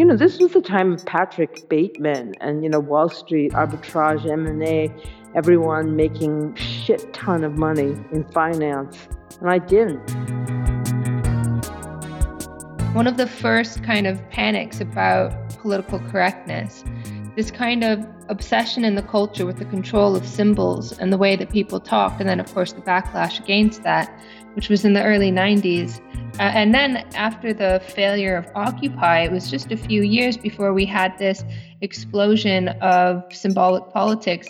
You know, this was the time of Patrick Bateman and, you know, Wall Street, arbitrage, M&A, everyone making shit ton of money in finance. And I didn't. One of the first kind of panics about political correctness, this kind of obsession in the culture with the control of symbols and the way that people talked, and then, of course, the backlash against that, which was in the early 90s. And then after the failure of Occupy, it was just a few years before we had this explosion of symbolic politics.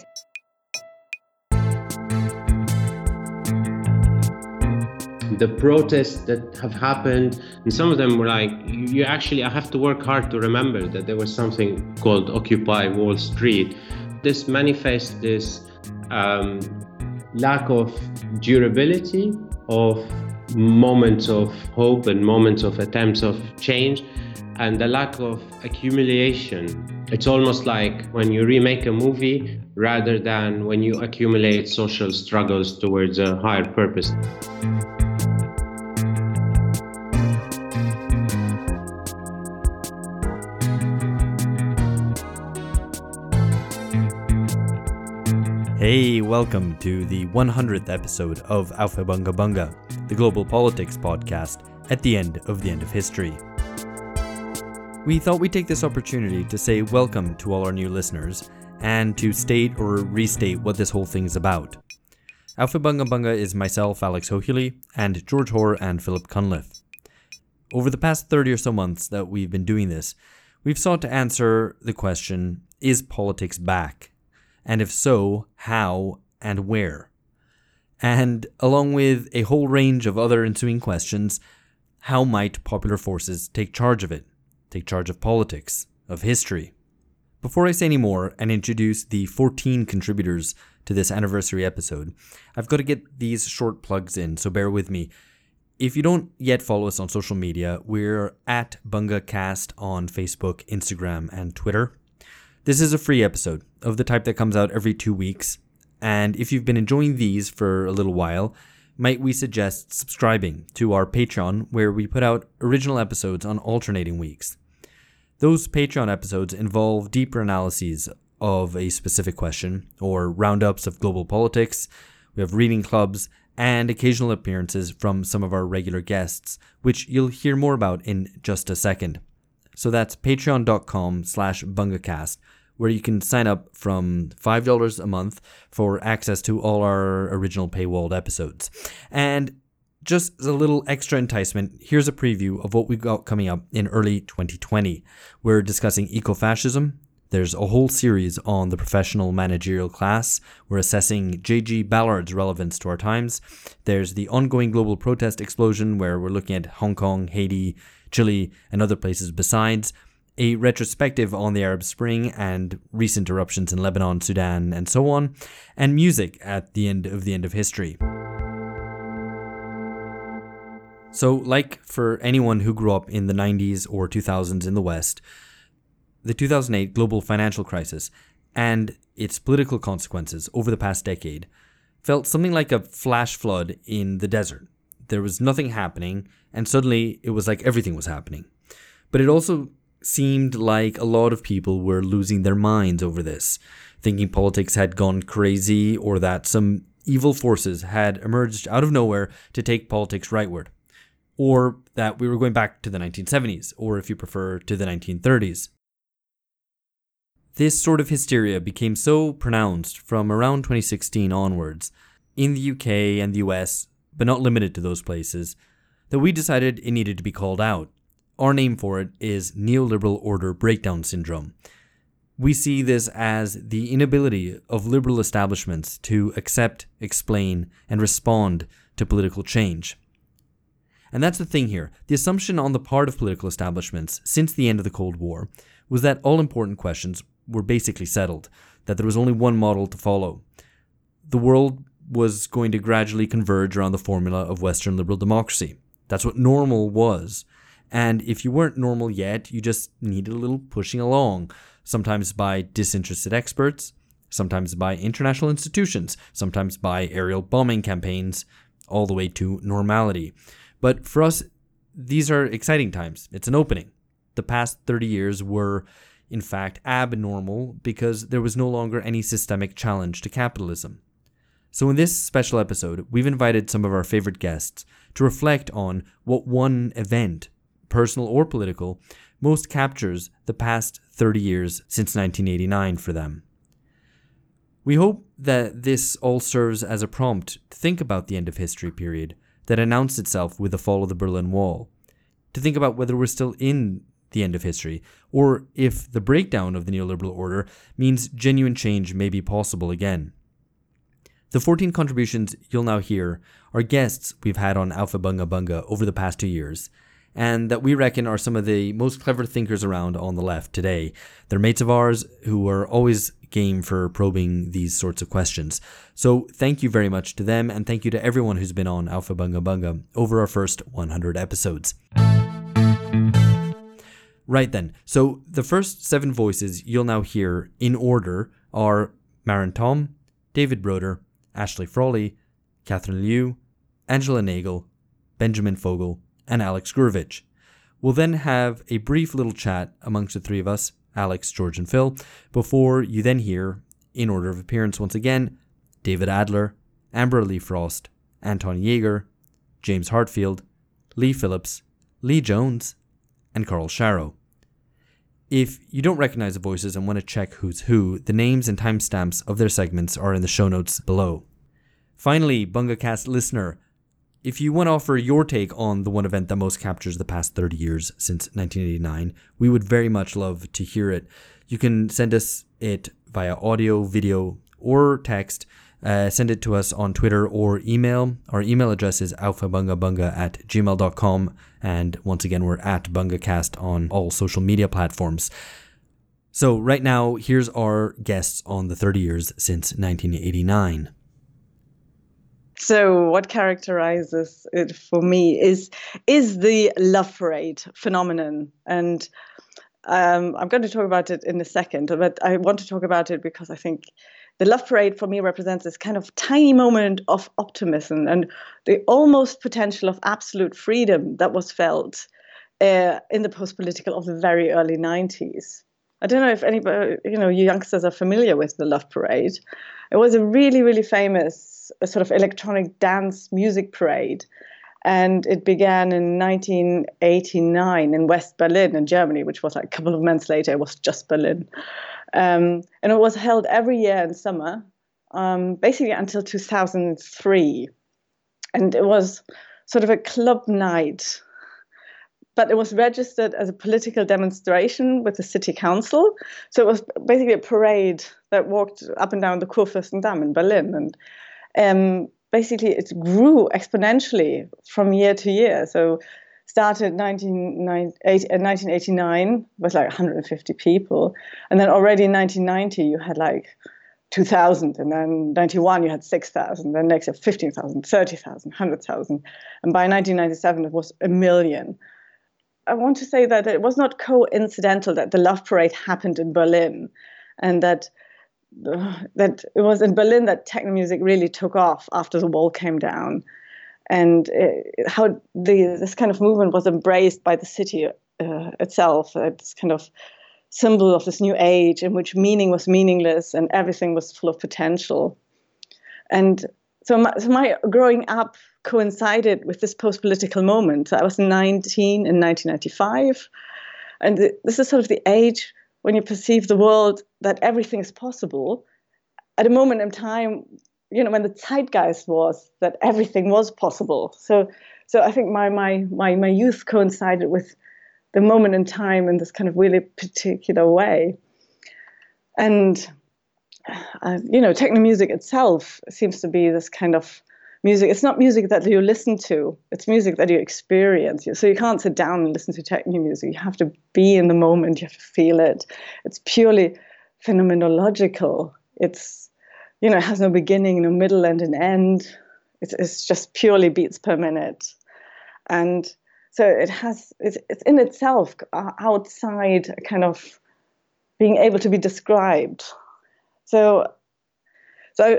The protests that have happened, and some of them were like, I have to work hard to remember that there was something called Occupy Wall Street. This manifests this lack of durability of moments of hope and moments of attempts of change and the lack of accumulation. It's almost like when you remake a movie rather than when you accumulate social struggles towards a higher purpose. Hey, welcome to the 100th episode of Alpha Bunga Bunga, the global politics podcast at the end of history. We thought we'd take this opportunity to say welcome to all our new listeners and to state or restate what this whole thing's about. Alpha Bunga Bunga is myself, Alex Hochuli, and George Hoare and Philip Cunliffe. Over the past 30 or so months that we've been doing this, we've sought to answer the question, is politics back? And if so, how and where? And along with a whole range of other ensuing questions, how might popular forces take charge of it? Take charge of politics, of history? Before I say any more and introduce the 14 contributors to this anniversary episode, I've got to get these short plugs in, so bear with me. If you don't yet follow us on social media, we're at BungaCast on Facebook, Instagram, and Twitter. This is a free episode of the type that comes out every 2 weeks, and if you've been enjoying these for a little while, might we suggest subscribing to our Patreon, where we put out original episodes on alternating weeks. Those Patreon episodes involve deeper analyses of a specific question, or roundups of global politics. We have reading clubs, and occasional appearances from some of our regular guests, which you'll hear more about in just a second. So that's patreon.com/bungacast, where you can sign up from $5 a month for access to all our original paywalled episodes. And just as a little extra enticement, here's a preview of what we've got coming up in early 2020. We're discussing ecofascism. There's a whole series on the professional managerial class. We're assessing J.G. Ballard's relevance to our times. There's the ongoing global protest explosion, where we're looking at Hong Kong, Haiti, Chile, and other places besides, a retrospective on the Arab Spring and recent eruptions in Lebanon, Sudan, and so on, and music at the end of history. So, like for anyone who grew up in the 90s or 2000s in the West, the 2008 global financial crisis and its political consequences over the past decade felt something like a flash flood in the desert. There was nothing happening, and suddenly it was like everything was happening. But it also seemed like a lot of people were losing their minds over this, thinking politics had gone crazy or that some evil forces had emerged out of nowhere to take politics rightward, or that we were going back to the 1970s, or if you prefer, to the 1930s. This sort of hysteria became so pronounced from around 2016 onwards in the UK and the US, but not limited to those places, that we decided it needed to be called out. Our name for it is neoliberal order breakdown syndrome. We see this as the inability of liberal establishments to accept, explain, and respond to political change. And that's the thing here. The assumption on the part of political establishments since the end of the Cold War was that all important questions were basically settled, that there was only one model to follow. The world was going to gradually converge around the formula of Western liberal democracy. That's what normal was. And if you weren't normal yet, you just needed a little pushing along, sometimes by disinterested experts, sometimes by international institutions, sometimes by aerial bombing campaigns, all the way to normality. But for us, these are exciting times. It's an opening. the past 30 years were, in fact, abnormal because there was no longer any systemic challenge to capitalism. So in this special episode, we've invited some of our favorite guests to reflect on what one event, personal or political, most captures the past 30 years since 1989 for them. We hope that this all serves as a prompt to think about the end of history period that announced itself with the fall of the Berlin Wall, to think about whether we're still in the end of history, or if the breakdown of the neoliberal order means genuine change may be possible again. The 14 contributions you'll now hear are guests we've had on Alpha Bunga Bunga over the past 2 years, and that we reckon are some of the most clever thinkers around on the left today. They're mates of ours who are always game for probing these sorts of questions. So thank you very much to them, and thank you to everyone who's been on Alpha Bunga Bunga over our first 100 episodes. Right then, so the first 7 voices you'll now hear in order are Maren Tom, David Broder, Ashley Frawley, Catherine Liu, Angela Nagel, Benjamin Fogel, and Alex Gurevich. We'll then have a brief little chat amongst the three of us, Alex, George, and Phil, before you then hear, in order of appearance once again, David Adler, Amber A'Lee Frost, Anton Jaeger, James Heartfield, Lee Phillips, Lee Jones, and Karl Sharro. If you don't recognize the voices and want to check who's who, the names and timestamps of their segments are in the show notes below. Finally, BungaCast listener, if you want to offer your take on the one event that most captures the past 30 years since 1989, we would very much love to hear it. You can send us it via audio, video, or text. Send it to us on Twitter or email. Our email address is alphabungabunga@gmail.com. And once again, we're at BungaCast on all social media platforms. So right now, here's our guests on the 30 years since 1989. So what characterizes it for me is the love parade phenomenon. And I'm going to talk about it in a second, but I want to talk about it because I think the love parade for me represents this kind of tiny moment of optimism and the almost potential of absolute freedom that was felt in the post-political of the very early 90s. I don't know if anybody, you youngsters are familiar with the Love Parade. It was a really, really famous sort of electronic dance music parade. And it began in 1989 in West Berlin in Germany, which was like a couple of months later. It was just Berlin. And it was held every year in summer, basically until 2003. And it was sort of a club night, but it was registered as a political demonstration with the city council. So it was basically a parade that walked up and down the Kurfürstendamm in Berlin. And basically it grew exponentially from year to year. So started in 1989 with like 150 people. And then already in 1990, you had like 2,000. And then 91, you had 6,000. Then next year, 15,000, 30,000, 100,000. And by 1997, it was 1 million. I want to say that it was not coincidental that the Love Parade happened in Berlin, and that it was in Berlin that techno music really took off after the wall came down, and how this kind of movement was embraced by the city itself. It's kind of symbol of this new age in which meaning was meaningless and everything was full of potential. And so my growing up coincided with this post-political moment. I was 19 in 1995. And this is sort of the age when you perceive the world that everything is possible. At a moment in time, when the zeitgeist was that everything was possible. So I think my youth coincided with the moment in time in this kind of really particular way. And techno music itself seems to be this kind of music. It's not music that you listen to. It's music that you experience. So you can't sit down and listen to techno music. You have to be in the moment. You have to feel it. It's purely phenomenological. It's, it has no beginning, no middle, and an end. It's just purely beats per minute. And so it's in itself outside kind of being able to be described. So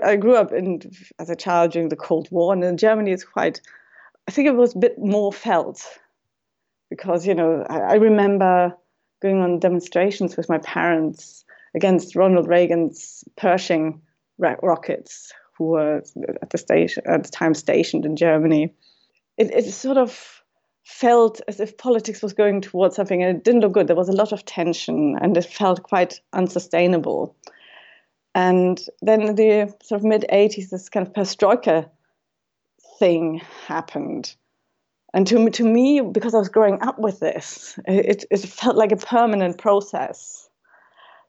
I grew up as a child during the Cold War, and in Germany it's I think it was a bit more felt because, I remember going on demonstrations with my parents against Ronald Reagan's Pershing rockets, who were at the time stationed in Germany. It sort of felt as if politics was going towards something, and it didn't look good. There was a lot of tension, and it felt quite unsustainable. And then in the sort of mid-'80s, this kind of perestroika thing happened. And to me, because I was growing up with this, it felt like a permanent process.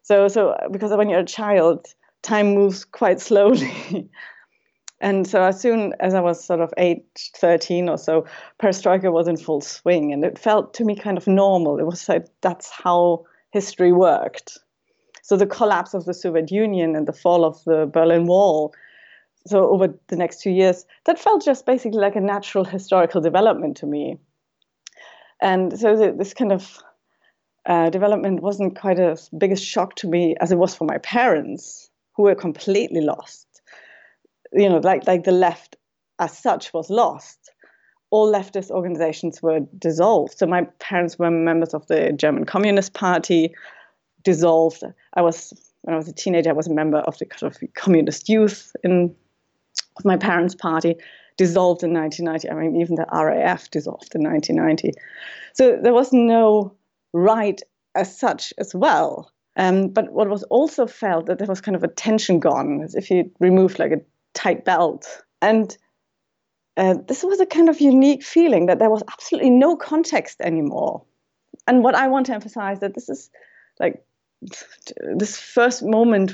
So because when you're a child, time moves quite slowly. And so as soon as I was sort of 13 or so, perestroika was in full swing. And it felt to me kind of normal. It was like, that's how history worked. So the collapse of the Soviet Union and the fall of the Berlin Wall, so over the next 2 years, that felt just basically like a natural historical development to me. And so this kind of development wasn't quite as big a shock to me as it was for my parents, who were completely lost. You know, like the left as such was lost. All leftist organizations were dissolved. So my parents were members of the German Communist Party, dissolved. When I was a teenager, I was a member of the sort of communist youth of my parents' party, dissolved in 1990. I mean, even the RAF dissolved in 1990. So there was no right as such as well. But what was also felt that there was kind of a tension gone, as if you removed like a tight belt. And this was a kind of unique feeling that there was absolutely no context anymore. And what I want to emphasize that this is like this first moment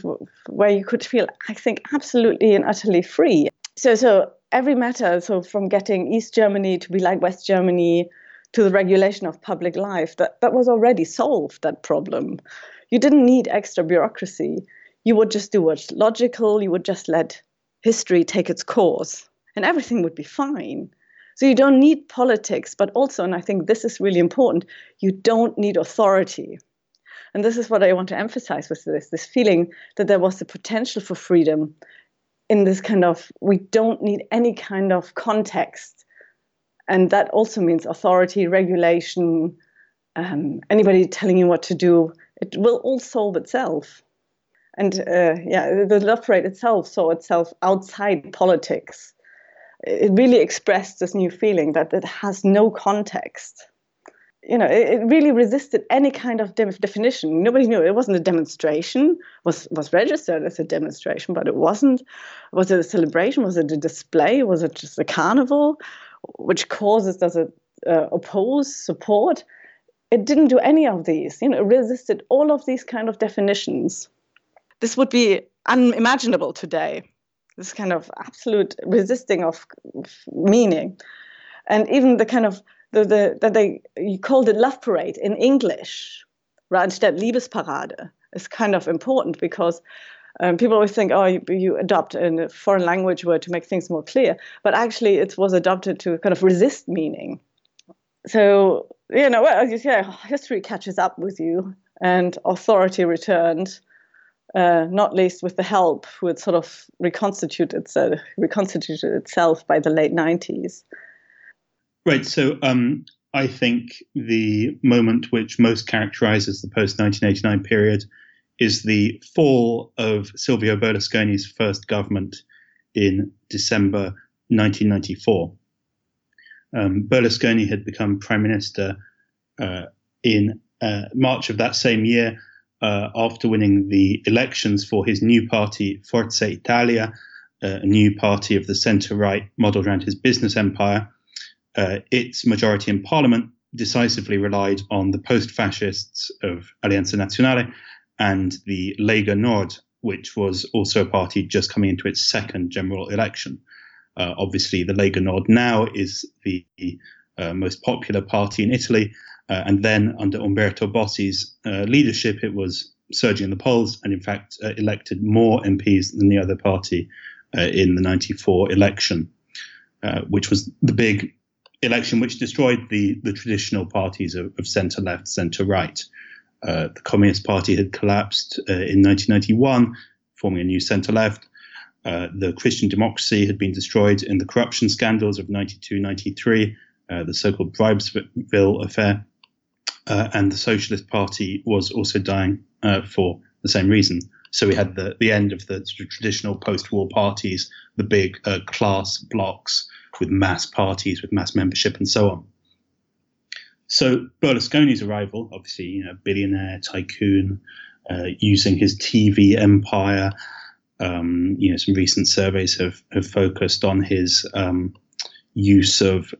where you could feel, I think, absolutely and utterly free. So every matter, so from getting East Germany to be like West Germany, to the regulation of public life, that was already solved, that problem. You didn't need extra bureaucracy. You would just do what's logical. You would just let history take its course, and everything would be fine. So you don't need politics, but also, and I think this is really important, you don't need authority. And this is what I want to emphasize with this feeling that there was the potential for freedom in this kind of, we don't need any kind of context. And that also means authority, regulation, anybody telling you what to do. It will all solve itself. And the love parade itself saw itself outside politics. It really expressed this new feeling that it has no context. You know, it really resisted any kind of definition. Nobody knew. It wasn't a demonstration. Was registered as a demonstration, but it wasn't. Was it a celebration? Was it a display? Was it just a carnival? Which causes does it oppose, support? It didn't do any of these. You know, it resisted all of these kind of definitions. This would be unimaginable today, this kind of absolute resisting of meaning. And even the kind of, you called it Love Parade in English, right, instead Liebesparade, is kind of important because people always think, oh, you adopt a foreign language word to make things more clear. But actually it was adopted to kind of resist meaning. So, you know, well, as you say, history catches up with you and authority returned. Not least with the help who had sort of reconstituted itself by the late 90s. Right. So I think the moment which most characterizes the post-1989 period is the fall of Silvio Berlusconi's first government in December 1994. Berlusconi had become prime minister in March of that same year, after winning the elections for his new party, Forza Italia, a new party of the centre-right modelled around his business empire. Its majority in parliament decisively relied on the post-fascists of Alleanza Nazionale and the Lega Nord, which was also a party just coming into its second general election. Obviously, the Lega Nord now is the most popular party in Italy. And then under Umberto Bossi's leadership, it was surging in the polls and, in fact, elected more MPs than the other party in the 94 election, which was the big election which destroyed the traditional parties of centre-left, centre-right. The Communist Party had collapsed in 1991, forming a new centre-left. The Christian democracy had been destroyed in the corruption scandals of 92-93, the so-called Bribesville affair. and the Socialist Party was also dying for the same reason. So we had the end of the sort of traditional post-war parties, the big class blocks with mass parties, with mass membership and so on. So Berlusconi's arrival, obviously, you know, billionaire, tycoon, using his TV empire, you know, some recent surveys have focused on his use of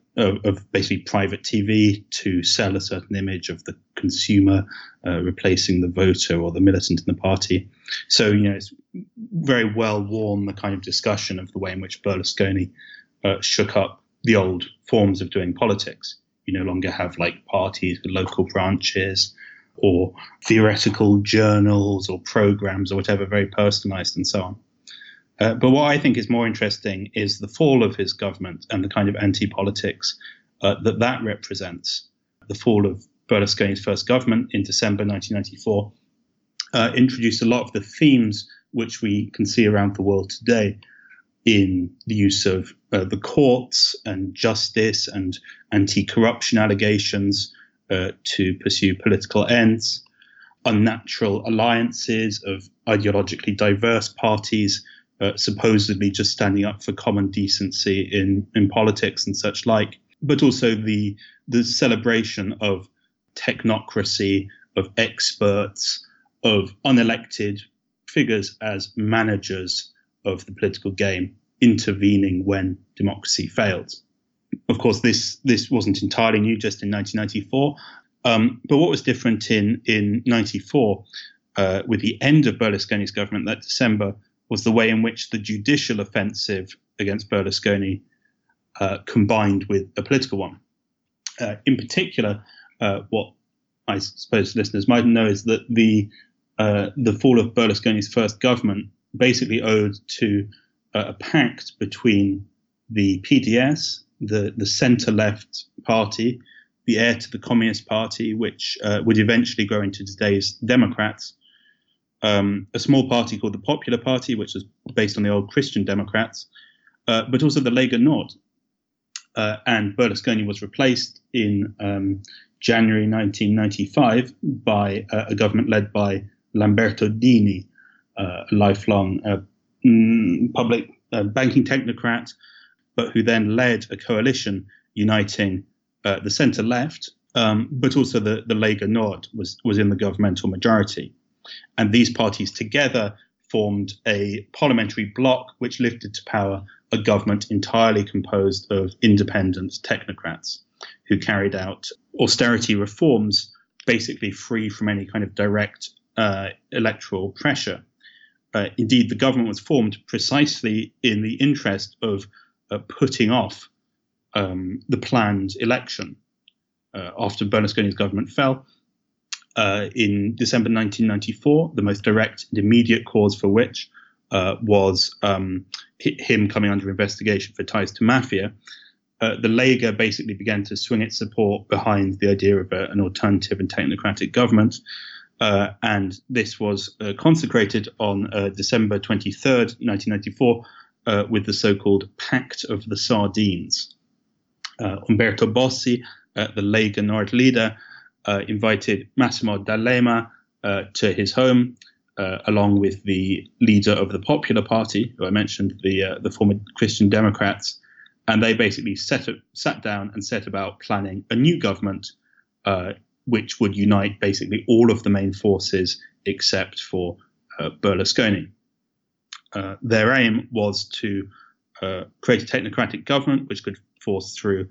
basically private TV to sell a certain image of the consumer, replacing the voter or the militant in the party. So, you know, it's very well worn, the kind of discussion of the way in which Berlusconi shook up the old forms of doing politics. You no longer have like parties with local branches or theoretical journals or programs or whatever, very personalized and so on. But what I think is more interesting is the fall of his government and the kind of anti-politics that represents. The fall of Berlusconi's first government in December 1994 introduced a lot of the themes which we can see around the world today in the use of the courts and justice and anti-corruption allegations to pursue political ends, unnatural alliances of ideologically diverse parties supposedly just standing up for common decency in politics and such like, but also the celebration of technocracy, of experts, of unelected figures as managers of the political game, intervening when democracy fails. Of course, this wasn't entirely new just in 1994, but what was different in 94 with the end of Berlusconi's government that December was the way in which the judicial offensive against Berlusconi combined with a political one. In particular, what I suppose listeners might know is that the fall of Berlusconi's first government basically owed to a pact between the PDS, the centre-left party, the heir to the Communist Party, which would eventually grow into today's Democrats, a small party called the Popular Party, which was based on the old Christian Democrats, but also the Lega Nord. And Berlusconi was replaced in January 1995 by a government led by Lamberto Dini, a lifelong public banking technocrat, but who then led a coalition uniting the centre-left, but also the Lega Nord was in the governmental majority. And these parties together formed a parliamentary bloc which lifted to power a government entirely composed of independent technocrats who carried out austerity reforms, basically free from any kind of direct electoral pressure. Indeed, the government was formed precisely in the interest of putting off the planned election. After Berlusconi's government fell, in December 1994, the most direct and immediate cause for which was him coming under investigation for ties to mafia, the Lega basically began to swing its support behind the idea of an alternative and technocratic government. And this was consecrated on December 23rd, 1994, with the so-called Pact of the Sardines. Umberto Bossi, the Lega Nord leader, invited Massimo D'Alema to his home, along with the leader of the Popular Party, who I mentioned, the former Christian Democrats, and they basically sat down and set about planning a new government, which would unite basically all of the main forces except for Berlusconi. Their aim was to create a technocratic government which could force through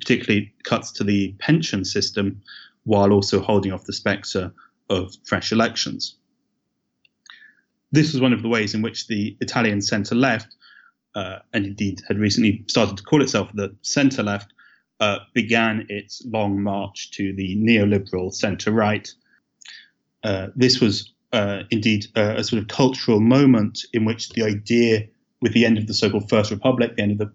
particularly cuts to the pension system, while also holding off the spectre of fresh elections. This was one of the ways in which the Italian centre-left, and indeed had recently started to call itself the centre-left, began its long march to the neoliberal centre-right. This was indeed a sort of cultural moment in which the idea, with the end of the so-called First Republic, the end of the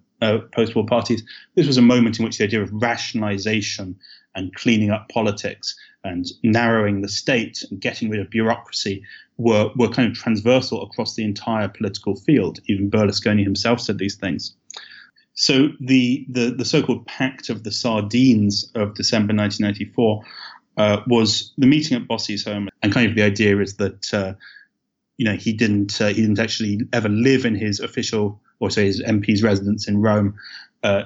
post-war parties, this was a moment in which the idea of rationalisation and cleaning up politics and narrowing the state and getting rid of bureaucracy were kind of transversal across the entire political field. Even Berlusconi himself said these things. So the so-called Pact of the Sardines of December 1994 was the meeting at Bossy's home, and kind of the idea is that he didn't actually ever live in his official, or say his MP's residence in Rome,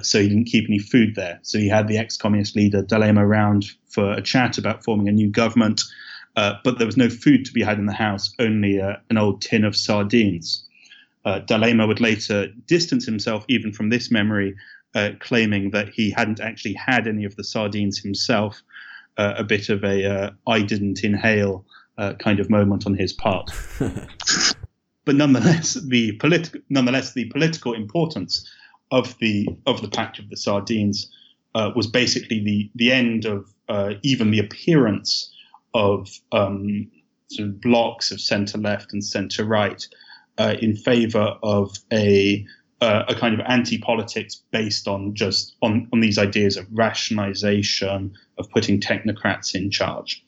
so he didn't keep any food there. So he had the ex-communist leader D'Alema around for a chat about forming a new government, but there was no food to be had in the house, only an old tin of sardines. D'Alema would later distance himself even from this memory, claiming that he hadn't actually had any of the sardines himself, a bit of a I didn't inhale kind of moment on his part. But nonetheless, the political importance of the Pact of the Sardines was basically the end of even the appearance of sort of blocks of centre left and centre right in favour of a kind of anti-politics based on just on these ideas of rationalisation, of putting technocrats in charge.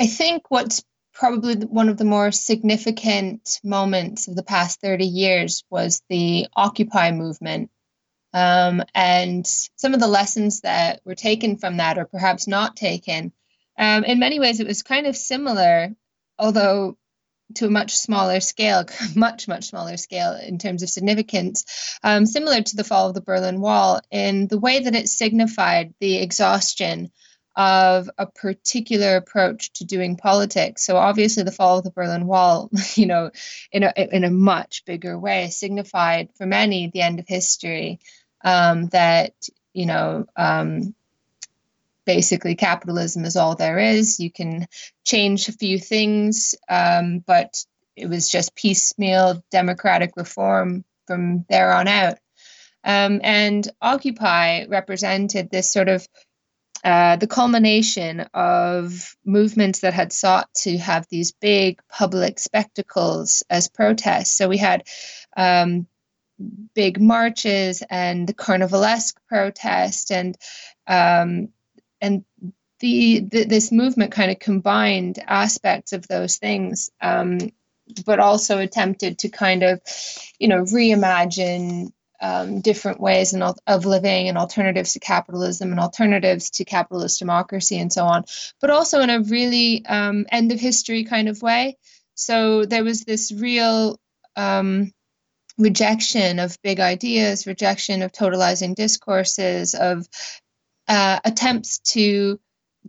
I think what's probably one of the more significant moments of the past 30 years was the Occupy movement. And some of the lessons that were taken from that, or perhaps not taken, in many ways it was kind of similar, although to a much smaller scale, much smaller scale in terms of significance, similar to the fall of the Berlin Wall in the way that it signified the exhaustion of a particular approach to doing politics. So obviously the fall of the Berlin Wall, you know, in a much bigger way signified for many the end of history, that, you know, basically capitalism is all there is. You can change a few things, but it was just piecemeal democratic reform from there on out. And Occupy represented this sort of the culmination of movements that had sought to have these big public spectacles as protests. So we had big marches and the carnivalesque protest, and this movement kind of combined aspects of those things, but also attempted to kind of, you know, reimagine different ways of living and alternatives to capitalism and alternatives to capitalist democracy and so on, but also in a really end of history kind of way. So there was this real rejection of big ideas, rejection of totalizing discourses, of attempts to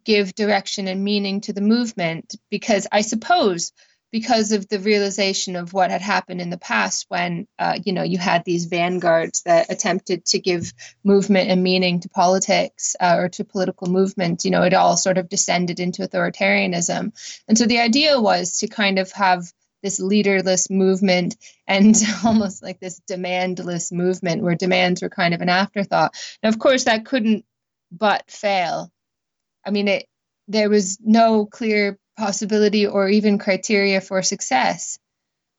give direction and meaning to the movement, because I suppose because of the realization of what had happened in the past when, you know, you had these vanguards that attempted to give movement and meaning to politics or to political movement, you know, it all sort of descended into authoritarianism. And so the idea was to kind of have this leaderless movement and almost like this demandless movement where demands were kind of an afterthought. Now, of course, that couldn't but fail. I mean, there was no clear possibility or even criteria for success.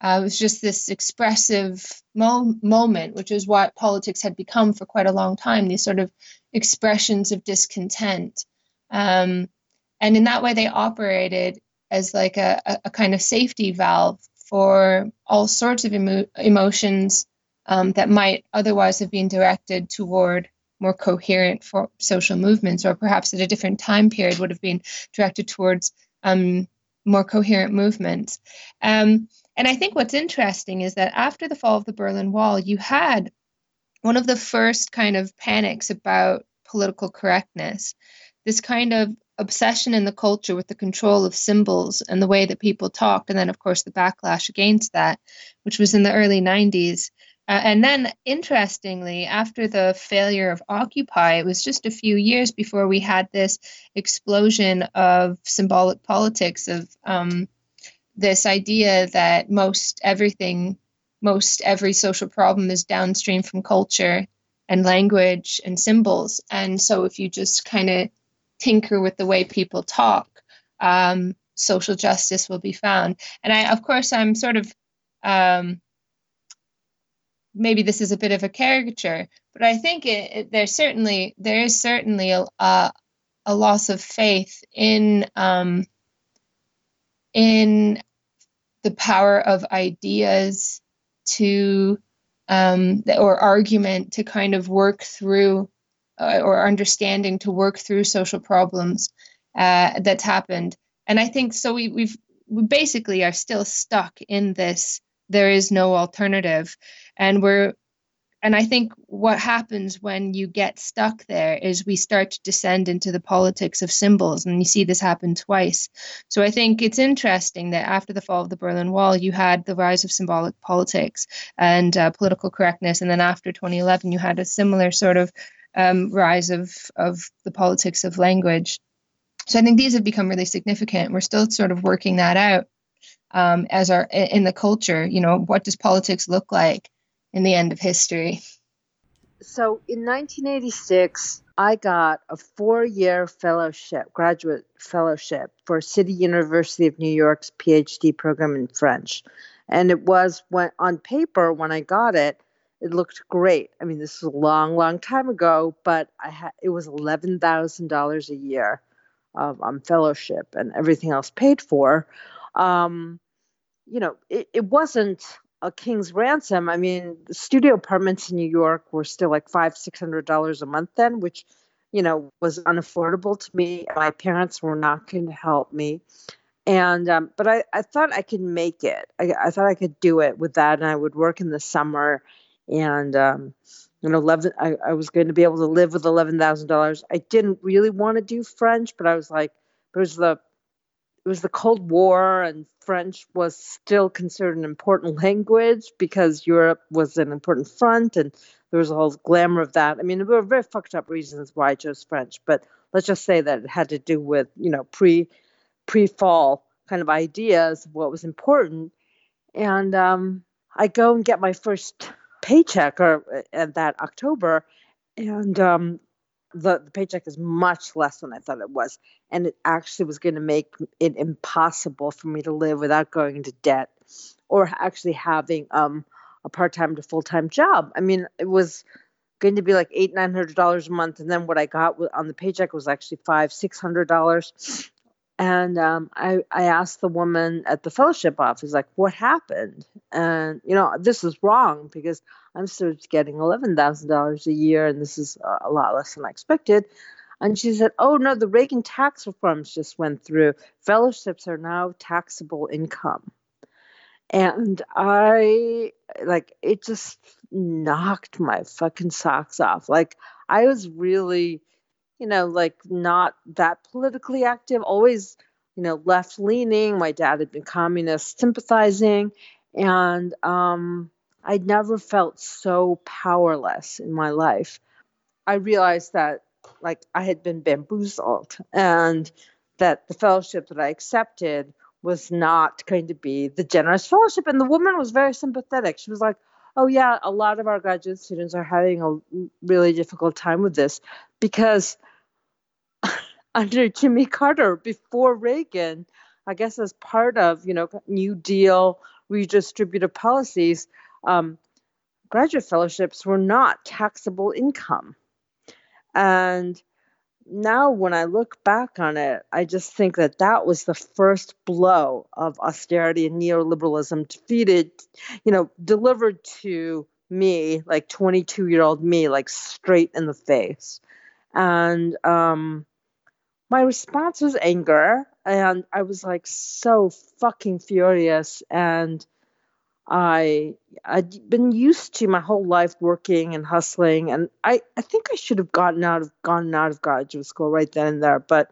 It was just this expressive moment, which is what politics had become for quite a long time, these sort of expressions of discontent. And in that way, they operated as like a kind of safety valve for all sorts of emotions that might otherwise have been directed toward more coherent for social movements, or perhaps at a different time period would have been directed towards more coherent movements. And I think what's interesting is that after the fall of the Berlin Wall, you had one of the first kind of panics about political correctness, this kind of obsession in the culture with the control of symbols and the way that people talked. And then, of course, the backlash against that, which was in the early 90s. And then, interestingly, after the failure of Occupy, it was just a few years before we had this explosion of symbolic politics, of this idea that most every social problem is downstream from culture and language and symbols. And so if you just kind of tinker with the way people talk, social justice will be found. And I'm sort of... maybe this is a bit of a caricature, but I think there is certainly a loss of faith in the power of ideas to or argument to kind of work through or understanding to work through social problems that's happened. And I think so we basically are still stuck in this, there is no alternative. And I think what happens when you get stuck there is we start to descend into the politics of symbols, and you see this happen twice. So I think it's interesting that after the fall of the Berlin Wall, you had the rise of symbolic politics and political correctness. And then after 2011, you had a similar sort of rise of the politics of language. So I think these have become really significant. We're still sort of working that out as our in the culture. You know, what does politics look like in the end of history? So in 1986, I got a 4-year fellowship, graduate fellowship for City University of New York's PhD program in French. And it was, on paper, when I got it, it looked great. I mean, this was a long, long time ago, but it was $11,000 a year of fellowship, and everything else paid for. You know, it wasn't a king's ransom. I mean, the studio apartments in New York were still like $500-$600 a month then, which, you know, was unaffordable to me. My parents were not going to help me. And, but I thought I could make it. I thought I could do it with that. And I would work in the summer, and, you know, I was going to be able to live with $11,000. I didn't really want to do French, but I was like, it was the Cold War, and French was still considered an important language because Europe was an important front, and there was a whole glamour of that. I mean, there were very fucked up reasons why I chose French, but let's just say that it had to do with, you know, pre-fall kind of ideas of what was important. And I go and get my first paycheck at that October, and the paycheck is much less than I thought it was. And it actually was going to make it impossible for me to live without going into debt or actually having a part-time to full-time job. I mean, it was going to be like $800-$900 a month. And then what I got on the paycheck was actually $500-$600. And I asked the woman at the fellowship office, like, what happened? And, you know, this is wrong because I'm still getting $11,000 a year, and this is a lot less than I expected. And she said, oh, no, the Reagan tax reforms just went through. Fellowships are now taxable income. And it just knocked my fucking socks off. Like, I was really, you know, like not that politically active, always, you know, left leaning. My dad had been communist sympathizing, and I'd never felt so powerless in my life. I realized that like I had been bamboozled, and that the fellowship that I accepted was not going to be the generous fellowship. And the woman was very sympathetic. She was like, oh yeah, a lot of our graduate students are having a really difficult time with this because under Jimmy Carter, before Reagan, I guess as part of, you know, New Deal redistributive policies, graduate fellowships were not taxable income. And now when I look back on it, I just think that that was the first blow of austerity and neoliberalism delivered to me, like 22-year-old me, like straight in the face. And my response was anger. And I was like so fucking furious. And I'd been used to my whole life working and hustling, and I think I should have gotten out of graduate school right then and there, but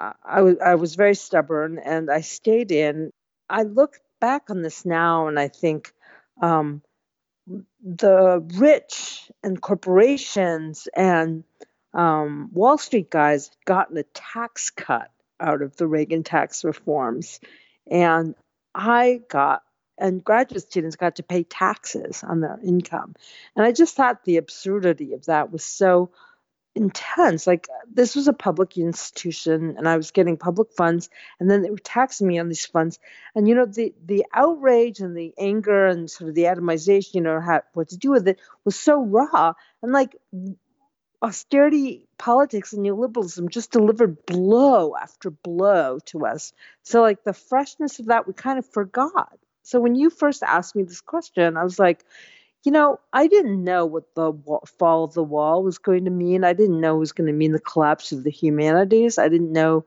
I was very stubborn, and I stayed in. I look back on this now, and I think the rich and corporations and Wall Street guys gotten a tax cut out of the Reagan tax reforms, and graduate students got to pay taxes on their income. And I just thought the absurdity of that was so intense. Like, this was a public institution, and I was getting public funds, and then they were taxing me on these funds. And, you know, the outrage and the anger and sort of the atomization, you know, what to do with it was so raw. And, like, austerity politics and neoliberalism just delivered blow after blow to us. So, like, the freshness of that, we kind of forgot. So when you first asked me this question, I was like, you know, I didn't know what the fall of the wall was going to mean. I didn't know it was going to mean the collapse of the humanities. I didn't know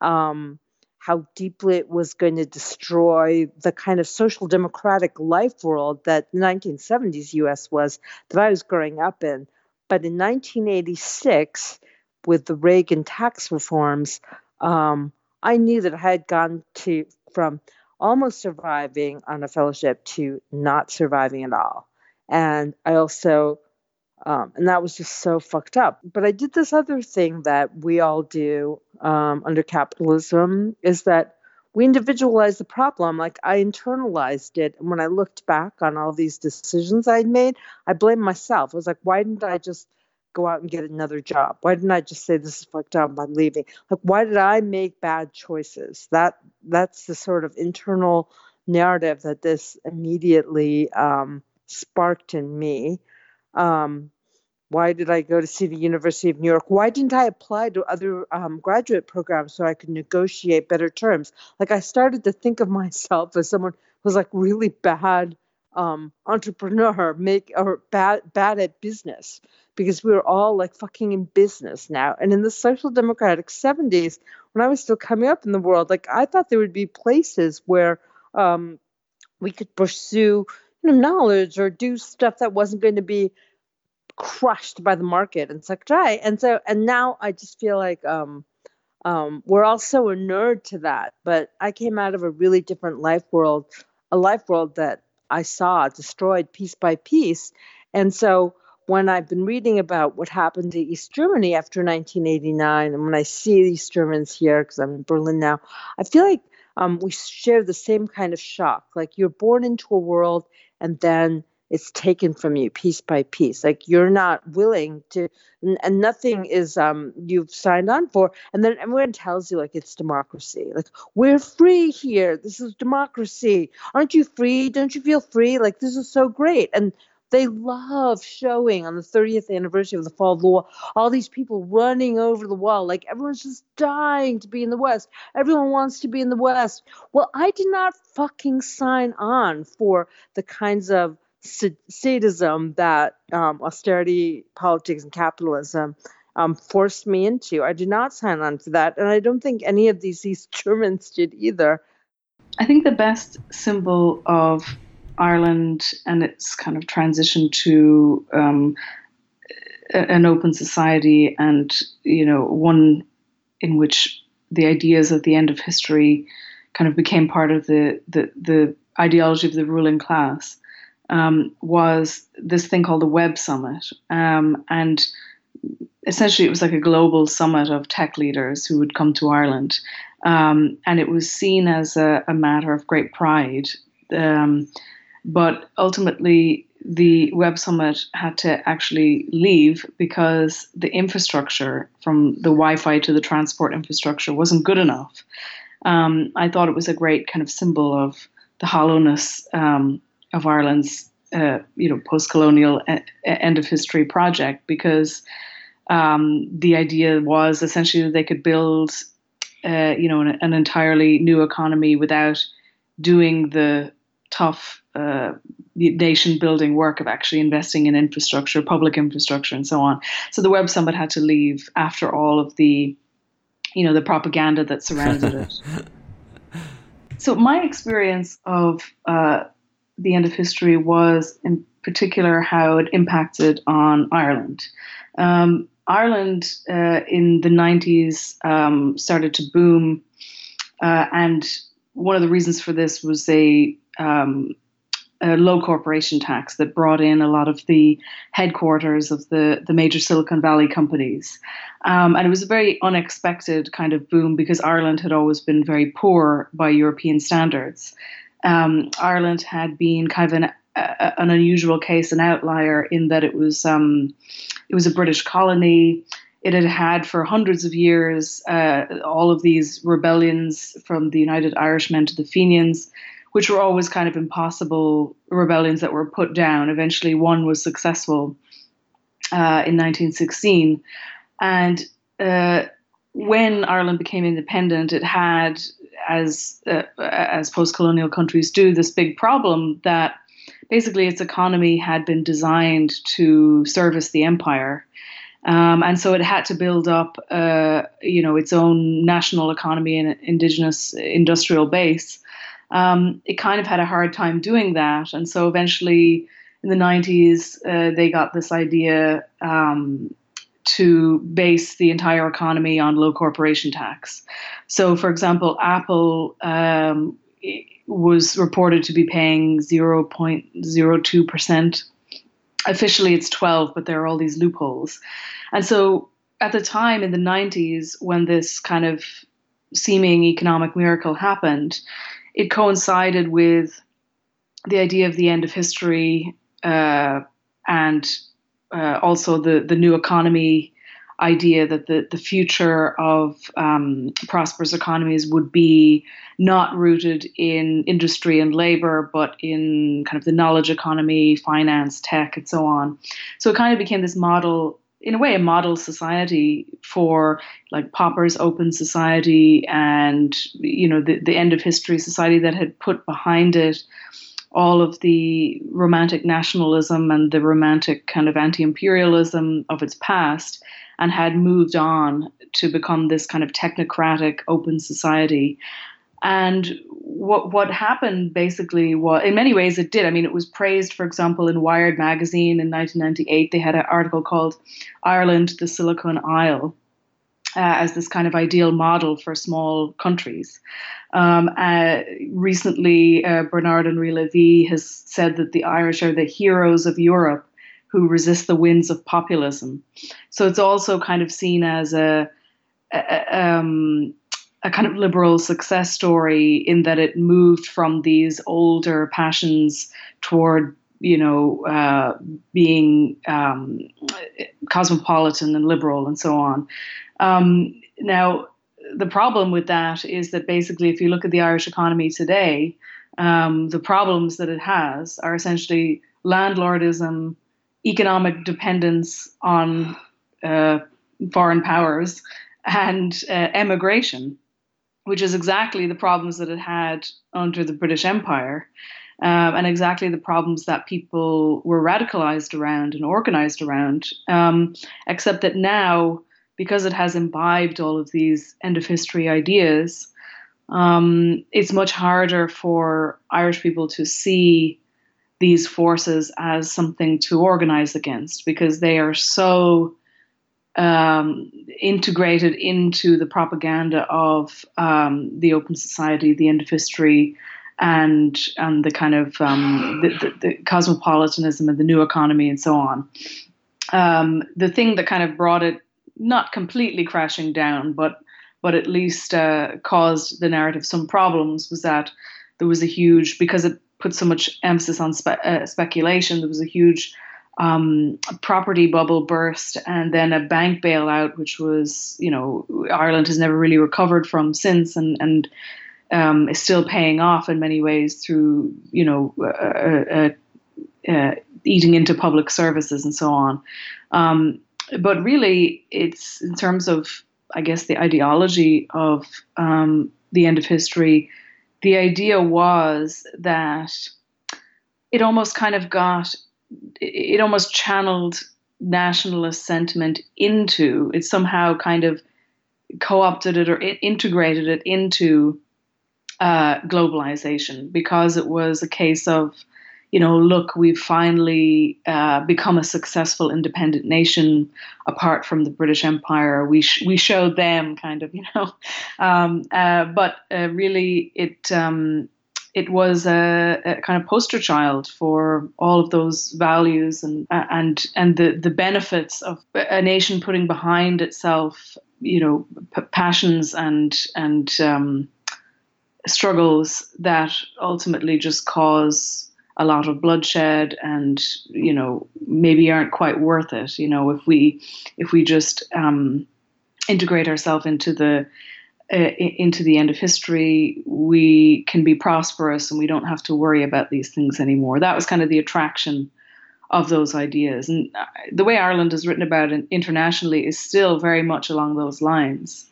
how deeply it was going to destroy the kind of social democratic life world that the 1970s U.S. was, that I was growing up in. But in 1986, with the Reagan tax reforms, I knew that I had gone to from almost surviving on a fellowship to not surviving at all. And I also, and that was just so fucked up. But I did this other thing that we all do under capitalism, is that we individualize the problem. Like, I internalized it. And when I looked back on all these decisions I'd made, I blamed myself. I was like, why didn't I just go out and get another job? Why didn't I just say, this is fucked up, I'm leaving? Like, why did I make bad choices? That's the sort of internal narrative that this immediately sparked in me. Why did I go to see the University of New York? Why didn't I apply to other graduate programs so I could negotiate better terms? Like, I started to think of myself as someone who's like really bad entrepreneur, bad at business, because we were all like fucking in business now. And in the social democratic 70s, when I was still coming up in the world, like, I thought there would be places where we could pursue, you know, knowledge or do stuff that wasn't going to be crushed by the market and such. And now I just feel like we're all so inured to that. But I came out of a really different life world, a life world that I saw destroyed piece by piece. And so when I've been reading about what happened to East Germany after 1989, and when I see these Germans here, because I'm in Berlin now, I feel like we share the same kind of shock. Like, you're born into a world and then it's taken from you piece by piece. Like, you're not willing to, and nothing is you've signed on for. And then everyone tells you, like, it's democracy. Like, we're free here. This is democracy. Aren't you free? Don't you feel free? Like, this is so great. And they love showing on the 30th anniversary of the fall of the wall, all these people running over the wall. Like, everyone's just dying to be in the West. Everyone wants to be in the West. Well, I did not fucking sign on for the kinds of sadism that austerity politics and capitalism forced me into. I did not sign on to that, and I don't think any of these East Germans did either. I think the best symbol of Ireland and its kind of transition to an open society, and, you know, one in which the ideas at the end of history kind of became part of the ideology of the ruling class, was this thing called the Web Summit. And essentially it was like a global summit of tech leaders who would come to Ireland. And it was seen as a matter of great pride. But ultimately the Web Summit had to actually leave because the infrastructure, from the Wi-Fi to the transport infrastructure, wasn't good enough. I thought it was a great kind of symbol of the hollowness of Ireland's, post-colonial end-of-history project, because the idea was essentially that they could build, an entirely new economy without doing the tough nation-building work of actually investing in infrastructure, public infrastructure, and so on. So the Web Summit had to leave after all of the, the propaganda that surrounded it. So my experience of the end of history was in particular how it impacted on Ireland. Ireland in the 90s started to boom. And one of the reasons for this was a low corporation tax that brought in a lot of the headquarters of the major Silicon Valley companies. And it was a very unexpected kind of boom, because Ireland had always been very poor by European standards. Ireland had been kind of an unusual case, an outlier, in that it was a British colony. It had had for hundreds of years all of these rebellions, from the United Irishmen to the Fenians, which were always kind of impossible rebellions that were put down. Eventually one was successful in 1916. And when Ireland became independent, it had as post-colonial countries do, this big problem that basically its economy had been designed to service the empire. And so it had to build up, its own national economy and indigenous industrial base. It kind of had a hard time doing that. And so eventually in the 90s, they got this idea to base the entire economy on low corporation tax. So, for example, Apple was reported to be paying 0.02%. Officially, it's 12, but there are all these loopholes. And so at the time in the 90s, when this kind of seeming economic miracle happened, it coincided with the idea of the end of history and also the new economy idea that the future of prosperous economies would be not rooted in industry and labor, but in kind of the knowledge economy, finance, tech, and so on. So it kind of became this model, in a way, a model society for like Popper's open society and, the end of history society that had put behind it all of the romantic nationalism and the romantic kind of anti-imperialism of its past, and had moved on to become this kind of technocratic open society. And what happened basically was, in many ways it did. I mean, it was praised, for example, in Wired magazine in 1998. They had an article called Ireland, the Silicon Isle, as this kind of ideal model for small countries. Recently, Bernard Henri Lévy has said that the Irish are the heroes of Europe who resist the winds of populism. So it's also kind of seen as a kind of liberal success story, in that it moved from these older passions toward, being cosmopolitan and liberal and so on. Now, the problem with that is that basically, if you look at the Irish economy today, the problems that it has are essentially landlordism, economic dependence on foreign powers, and emigration, which is exactly the problems that it had under the British Empire, and exactly the problems that people were radicalized around and organized around, except that now, because it has imbibed all of these end-of-history ideas, it's much harder for Irish people to see these forces as something to organize against, because they are so integrated into the propaganda of the open society, the end of history, and the kind of the cosmopolitanism and the new economy and so on. The thing that kind of brought it, not completely crashing down, but at least caused the narrative some problems, was that there was a huge, because it put so much emphasis on speculation, there was a huge property bubble burst, and then a bank bailout, which was, Ireland has never really recovered from since, and is still paying off in many ways through, eating into public services and so on. But really, it's in terms of, I guess, the ideology of the end of history, the idea was that it almost channeled nationalist sentiment into, it somehow kind of co-opted it or integrated it into globalization, because it was a case of, look, we've finally become a successful independent nation apart from the British Empire. We showed them, kind of, But really, it was a kind of poster child for all of those values and the benefits of a nation putting behind itself, passions and struggles that ultimately just cause a lot of bloodshed and, maybe aren't quite worth it. If we just integrate ourselves into the end of history, we can be prosperous and we don't have to worry about these things anymore. That was kind of the attraction of those ideas. And the way Ireland is written about internationally is still very much along those lines.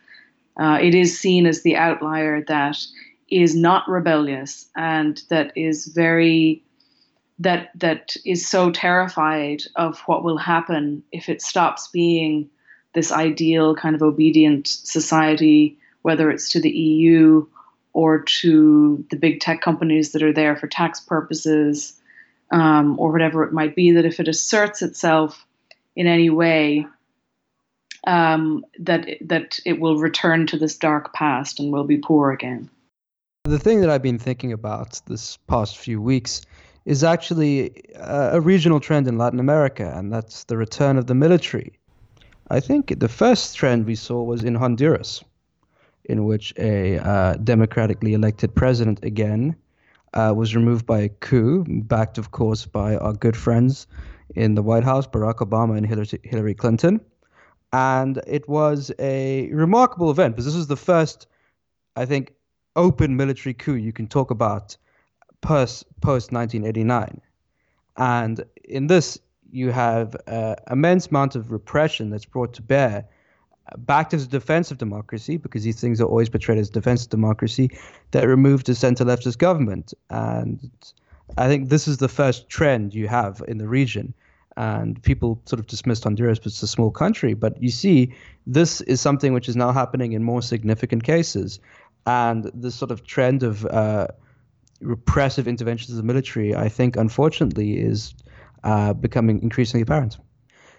It is seen as the outlier that is not rebellious and that is very, that is so terrified of what will happen if it stops being this ideal kind of obedient society, whether it's to the EU or to the big tech companies that are there for tax purposes, or whatever it might be, that if it asserts itself in any way, that it will return to this dark past and will be poor again. The thing that I've been thinking about this past few weeks is actually a regional trend in Latin America, and that's the return of the military. I think the first trend we saw was in Honduras, in which a democratically elected president again was removed by a coup, backed, of course, by our good friends in the White House, Barack Obama and Hillary Clinton. And it was a remarkable event because this was the first, I think, open military coup you can talk about post-1989. And in this, you have an immense amount of repression that's brought to bear back to the defense of democracy, because these things are always portrayed as defense of democracy, that removed a center-leftist government. And I think this is the first trend you have in the region. And people sort of dismissed Honduras, but it's a small country. But you see, this is something which is now happening in more significant cases. And this sort of trend of repressive interventions of the military, I think, unfortunately, is becoming increasingly apparent.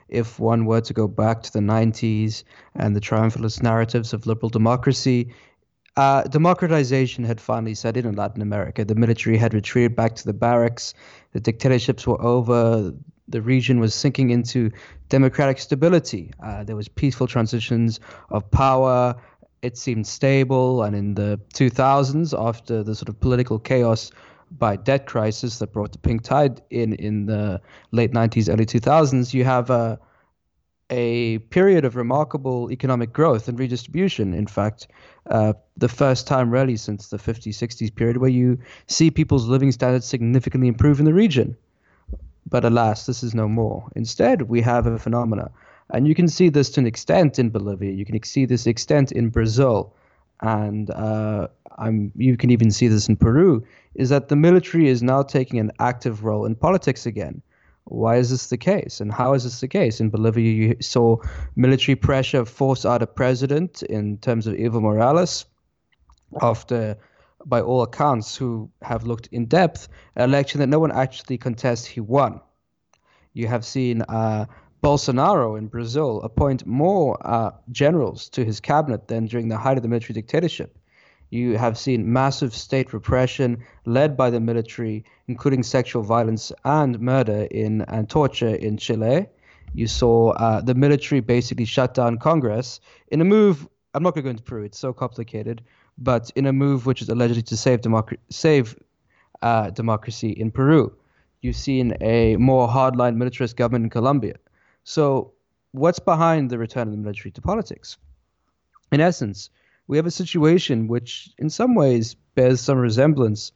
If one were to go back to the 90s and the triumphalist narratives of liberal democracy, democratization had finally set in Latin America. The military had retreated back to the barracks. The dictatorships were over. The region was sinking into democratic stability. There was peaceful transitions of power. It seemed stable. And in the 2000s, after the sort of political chaos by debt crisis that brought the pink tide in the late 90s, early 2000s, you have a period of remarkable economic growth and redistribution. In fact, the first time really since the 50s, 60s period where you see people's living standards significantly improve in the region. But alas, this is no more. Instead, we have a phenomena. And you can see this to an extent in Bolivia. You can see this extent in Brazil. And you can even see this in Peru, is that the military is now taking an active role in politics again. Why is this the case? And how is this the case? In Bolivia, you saw military pressure force out a president in terms of Evo Morales after, by all accounts who have looked in depth, an election that no one actually contests he won. You have seen Bolsonaro in Brazil appoint more generals to his cabinet than during the height of the military dictatorship. You have seen massive state repression led by the military, including sexual violence and murder and torture in Chile. You saw the military basically shut down Congress in a move, I'm not going to go into Peru, it's so complicated, but in a move which is allegedly to save democracy in Peru. You've seen a more hardline militarist government in Colombia. So what's behind the return of the military to politics? In essence, we have a situation which in some ways bears some resemblance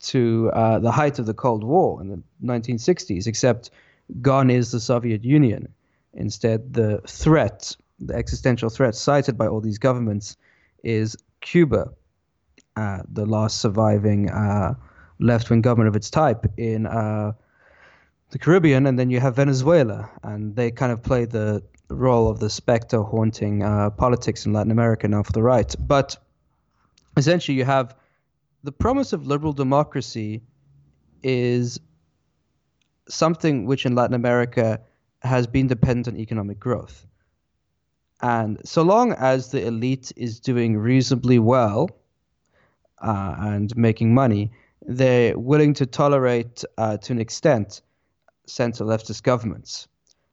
to the height of the Cold War in the 1960s, except gone is the Soviet Union. Instead, the threat, the existential threat cited by all these governments is Cuba, the last surviving left-wing government of its type in the Caribbean. And then you have Venezuela, and they kind of play the role of the specter haunting politics in Latin America now for the right. But essentially you have the promise of liberal democracy is something which in Latin America has been dependent on economic growth. And so long as the elite is doing reasonably well and making money, they're willing to tolerate to an extent center-leftist governments.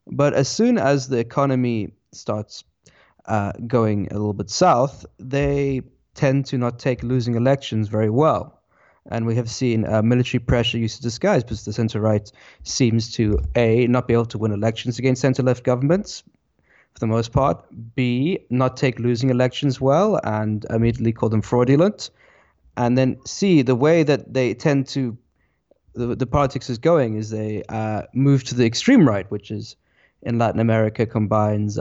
But as soon as the economy starts going a little bit south, they tend to not take losing elections very well. And we have seen military pressure used to disguise because the center-right seems to, A, not be able to win elections against center-left governments for the most part, B, not take losing elections well and immediately call them fraudulent, and then C, the way that they tend to, the politics is going is they move to the extreme right, which is in Latin America combines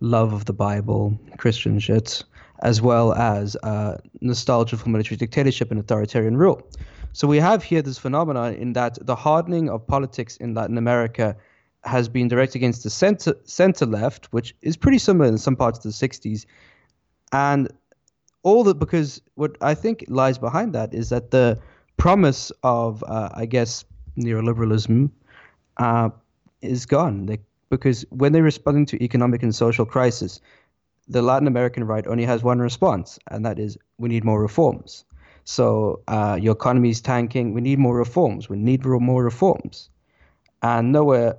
love of the Bible, Christian shit, as well as nostalgia for military dictatorship and authoritarian rule. So we have here this phenomenon in that the hardening of politics in Latin America has been directed against the center-left, which is pretty similar in some parts of the 60s. And all that because what I think lies behind that is that the promise of, I guess, neoliberalism is gone. Because when they're responding to economic and social crisis, the Latin American right only has one response, and that is we need more reforms. So your economy is tanking. We need more reforms. We need more reforms. And nowhere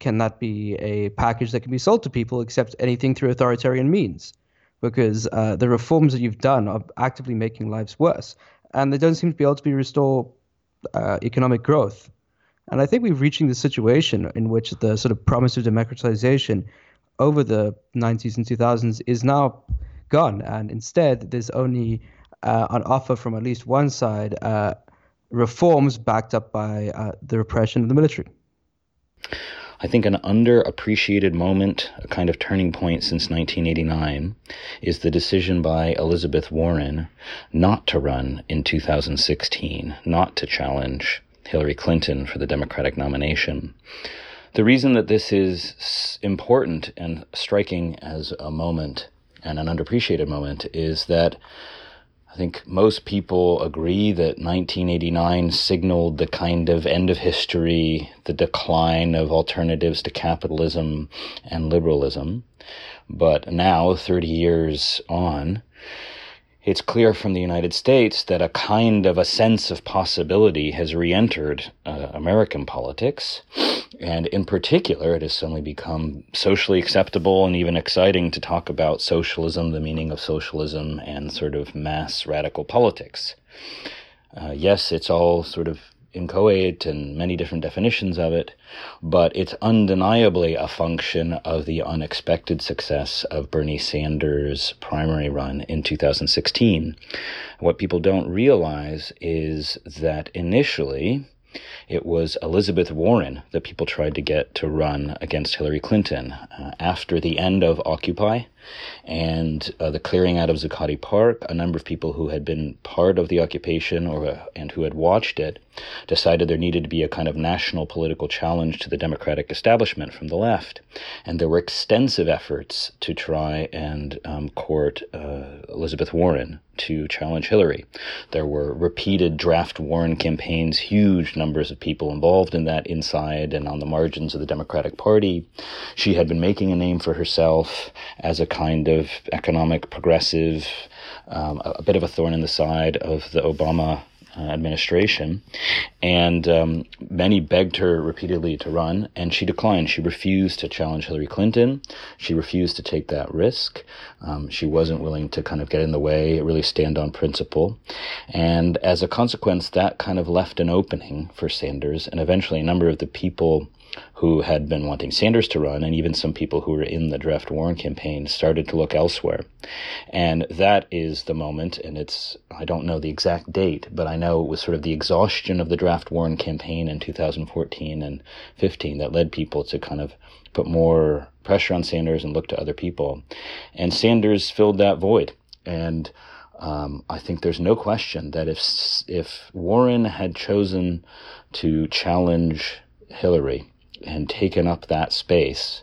can that be a package that can be sold to people except anything through authoritarian means, because the reforms that you've done are actively making lives worse. And they don't seem to be able to restore economic growth. And I think we're reaching the situation in which the sort of promise of democratization over the 90s and 2000s is now gone. And instead, there's only on offer from at least one side, reforms backed up by the repression of the military. I think an underappreciated moment, a kind of turning point since 1989, is the decision by Elizabeth Warren not to run in 2016, not to challenge Hillary Clinton for the Democratic nomination. The reason that this is important and striking as a moment and an underappreciated moment is that I think most people agree that 1989 signaled the kind of end of history, the decline of alternatives to capitalism and liberalism. But now, 30 years on, it's clear from the United States that a kind of a sense of possibility has re-entered American politics. And in particular, it has suddenly become socially acceptable and even exciting to talk about socialism, the meaning of socialism, and sort of mass radical politics. Yes, it's all sort of inchoate and many different definitions of it, but it's undeniably a function of the unexpected success of Bernie Sanders' primary run in 2016. What people don't realize is that initially, it was Elizabeth Warren that people tried to get to run against Hillary Clinton. After the end of Occupy and the clearing out of Zuccotti Park, a number of people who had been part of the occupation and who had watched it decided there needed to be a kind of national political challenge to the democratic establishment from the left. And there were extensive efforts to try and court Elizabeth Warren to challenge Hillary. There were repeated draft Warren campaigns, huge numbers of people involved in that inside and on the margins of the Democratic Party. She had been making a name for herself as a kind of economic progressive, a bit of a thorn in the side of the Obama administration, and many begged her repeatedly to run, and she declined. She refused to challenge Hillary Clinton. She refused to take that risk. She wasn't willing to kind of get in the way, really stand on principle. And as a consequence, that kind of left an opening for Sanders, and eventually a number of the people who had been wanting Sanders to run, and even some people who were in the draft Warren campaign, started to look elsewhere. And that is the moment, and it's, I don't know the exact date, but I know it was sort of the exhaustion of the draft Warren campaign in 2014 and 15 that led people to kind of put more pressure on Sanders and look to other people. And Sanders filled that void. And I think there's no question that if Warren had chosen to challenge Hillary and taken up that space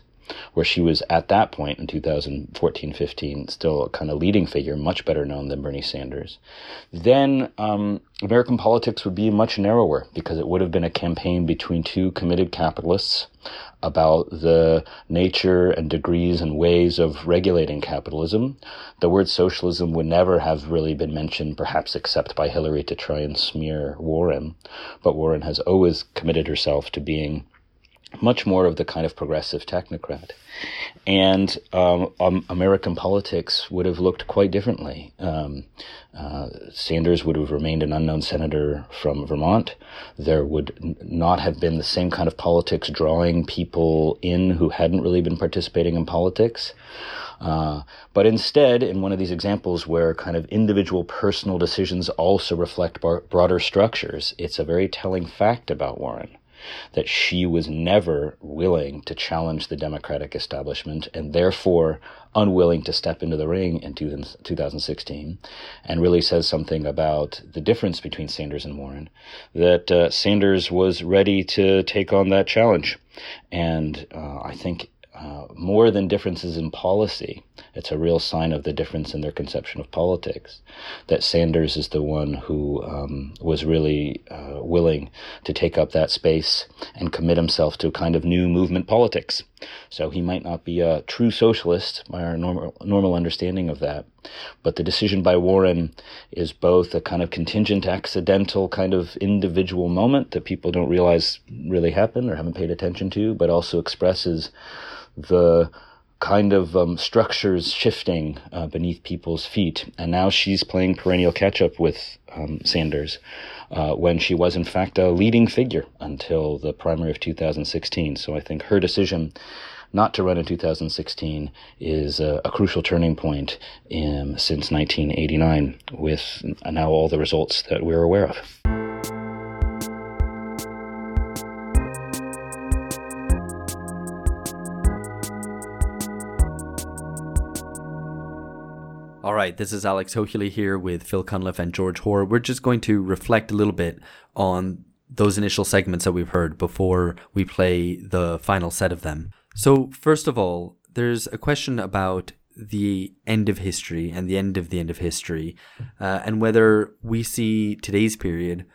where she was at that point in 2014-15 still a kind of leading figure, much better known than Bernie Sanders, then American politics would be much narrower, because it would have been a campaign between two committed capitalists about the nature and degrees and ways of regulating capitalism. The word socialism would never have really been mentioned, perhaps except by Hillary to try and smear Warren. But Warren has always committed herself to being much more of the kind of progressive technocrat. And American politics would have looked quite differently. Sanders would have remained an unknown senator from Vermont. There would not have been the same kind of politics drawing people in who hadn't really been participating in politics. But instead, in one of these examples where kind of individual personal decisions also reflect broader structures, it's a very telling fact about Warren that she was never willing to challenge the Democratic establishment and therefore unwilling to step into the ring in 2016, and really says something about the difference between Sanders and Warren, that Sanders was ready to take on that challenge. And I think more than differences in policy, it's a real sign of the difference in their conception of politics, that Sanders is the one who was really willing to take up that space and commit himself to a kind of new movement politics. So he might not be a true socialist by our normal understanding of that, but the decision by Warren is both a kind of contingent, accidental kind of individual moment that people don't realize really happened or haven't paid attention to, but also expresses the kind of structures shifting beneath people's feet. And now she's playing perennial catch-up with Sanders when she was, in fact, a leading figure until the primary of 2016. So I think her decision not to run in 2016 is a crucial turning point since 1989, with now all the results that we're aware of. All right, this is Alex Hochuli here with Phil Cunliffe and George Hoare. We're just going to reflect a little bit on those initial segments that we've heard before we play the final set of them. So first of all, there's a question about the end of history and the end of history, and whether we see today's period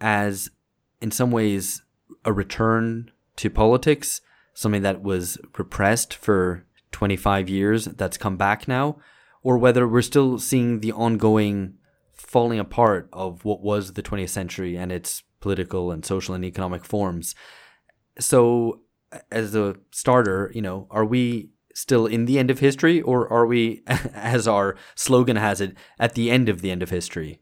as in some ways a return to politics, something that was repressed for 25 years that's come back now, or whether we're still seeing the ongoing falling apart of what was the 20th century and its political and social and economic forms. So as a starter, you know, are we still in the end of history, or are we, as our slogan has it, at the end of history?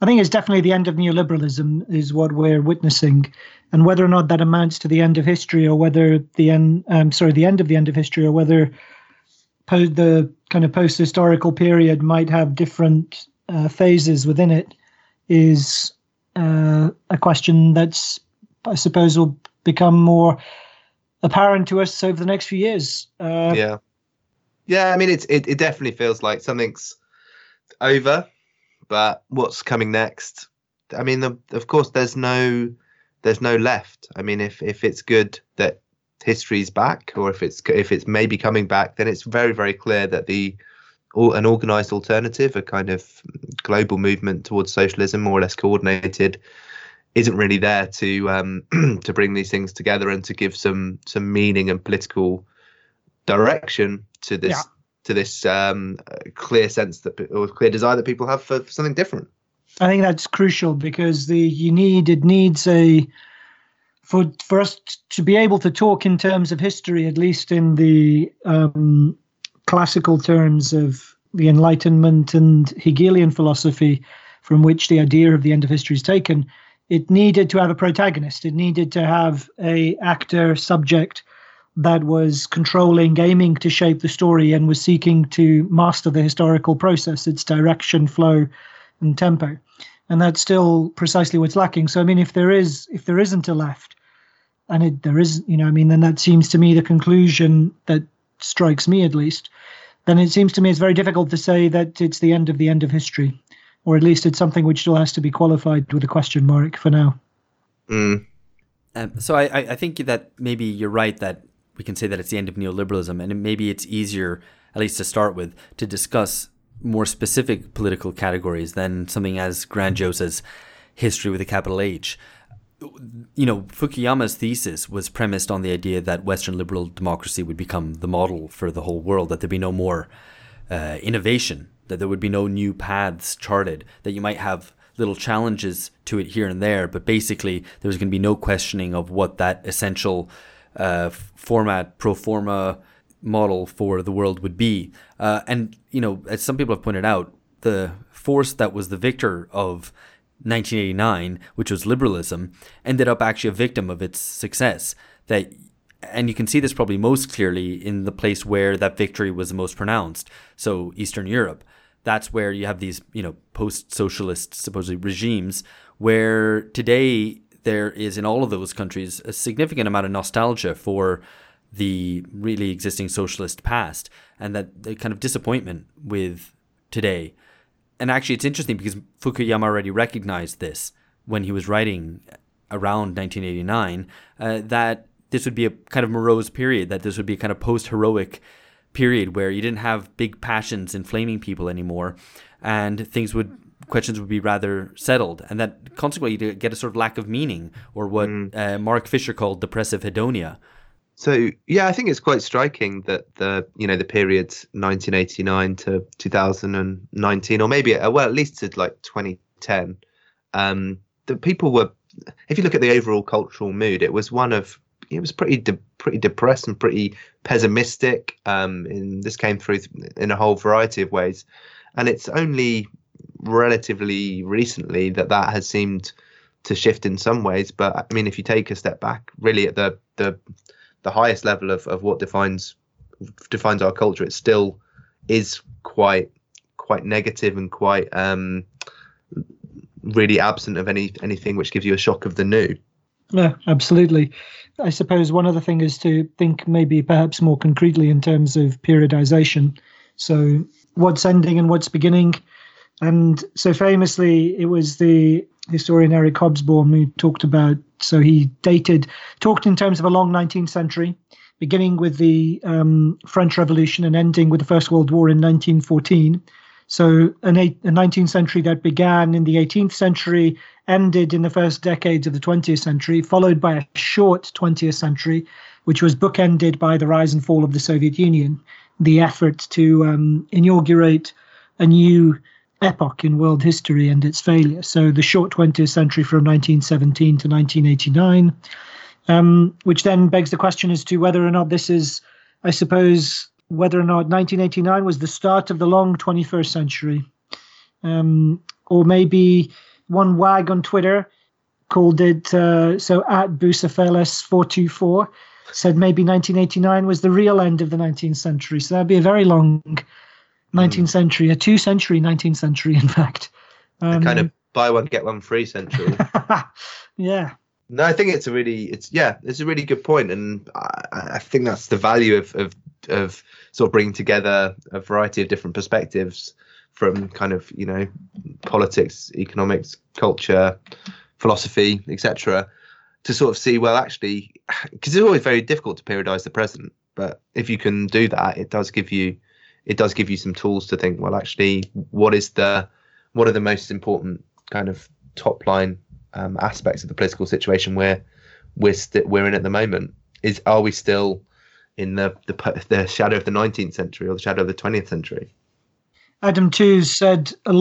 I think it's definitely the end of neoliberalism is what we're witnessing, and whether or not that amounts to the end of history, or whether the end of history, or whether the kind of post-historical period might have different phases within it, is a question that's, I suppose, will become more apparent to us over the next few years. Yeah. I mean, it definitely feels like something's over, but what's coming next? I mean, of course, there's no left. I mean, if it's good that history's back, or if it's maybe coming back, then it's very, very clear that an organized alternative, a kind of global movement towards socialism, more or less coordinated, isn't really there to bring these things together and to give some meaning and political direction to this clear sense clear desire that people have for something different. I think that's crucial, because it needs a. For us to be able to talk in terms of history, at least in the classical terms of the Enlightenment and Hegelian philosophy, from which the idea of the end of history is taken, it needed to have a protagonist. It needed to have a actor, subject, that was controlling, aiming to shape the story and was seeking to master the historical process, its direction, flow, and tempo. And that's still precisely what's lacking. So, I mean, if there isn't a left, and there is, you know, I mean, then that seems to me the conclusion that strikes me, at least, then it seems to me it's very difficult to say that it's the end of history, or at least it's something which still has to be qualified with a question mark for now. Mm. So I think that maybe you're right that we can say that it's the end of neoliberalism, and maybe it's easier, at least to start with, to discuss more specific political categories than something as grandiose as history with a capital H. You know, Fukuyama's thesis was premised on the idea that Western liberal democracy would become the model for the whole world, that there'd be no more innovation, that there would be no new paths charted, that you might have little challenges to it here and there, but basically there was going to be no questioning of what that essential format, pro forma, model for the world would be. And, you know, as some people have pointed out, the force that was the victor of 1989, which was liberalism, ended up actually a victim of its success. And you can see this probably most clearly in the place where that victory was the most pronounced, so Eastern Europe. That's where you have these, you know, post-socialist, supposedly, regimes, where today there is in all of those countries a significant amount of nostalgia for the really existing socialist past, and that the kind of disappointment with today. And actually, it's interesting because Fukuyama already recognized this when he was writing around 1989, that this would be a kind of morose period, that this would be a kind of post-heroic period where you didn't have big passions inflaming people anymore, and questions would be rather settled, and that consequently you get a sort of lack of meaning, or what Mark Fisher called depressive hedonia. So yeah, I think it's quite striking that the periods 1989 to 2019, or maybe at least to like 2010, that people were. If you look at the overall cultural mood, it was pretty depressed and pretty pessimistic. And this came through in a whole variety of ways, and it's only relatively recently that has seemed to shift in some ways. But I mean, if you take a step back, really at the highest level of what defines our culture, it still is quite negative and quite really absent of anything which gives you a shock of the new. Yeah, absolutely. I suppose one other thing is to think maybe perhaps more concretely in terms of periodization. So what's ending and what's beginning. And so famously, it was the historian Eric Hobsbawm who talked about, so he talked in terms of a long 19th century, beginning with the French Revolution and ending with the First World War in 1914. So a 19th century that began in the 18th century, ended in the first decades of the 20th century, followed by a short 20th century, which was bookended by the rise and fall of the Soviet Union, the effort to inaugurate a new epoch in world history and its failure. So the short 20th century from 1917 to 1989, which then begs the question as to whether or not this is, I suppose, whether or not 1989 was the start of the long 21st century. Or maybe one wag on Twitter called it, so at Bucephalus424 said maybe 1989 was the real end of the 19th century. So that'd be a very long 19th century, a two-century 19th century, in fact. A kind of buy one get one free century. Yeah. No, I think it's a really good point, and I think that's the value of sort of bringing together a variety of different perspectives from kind of politics, economics, culture, philosophy, etc., to sort of see, well, actually, because it's always very difficult to periodize the present, but if you can do that, it does give you some tools to think, well, actually, what are the most important kind of top line aspects of the political situation we're in at the moment? Are we still in the shadow of the 19th century or the shadow of the 20th century? Adam Tooze said I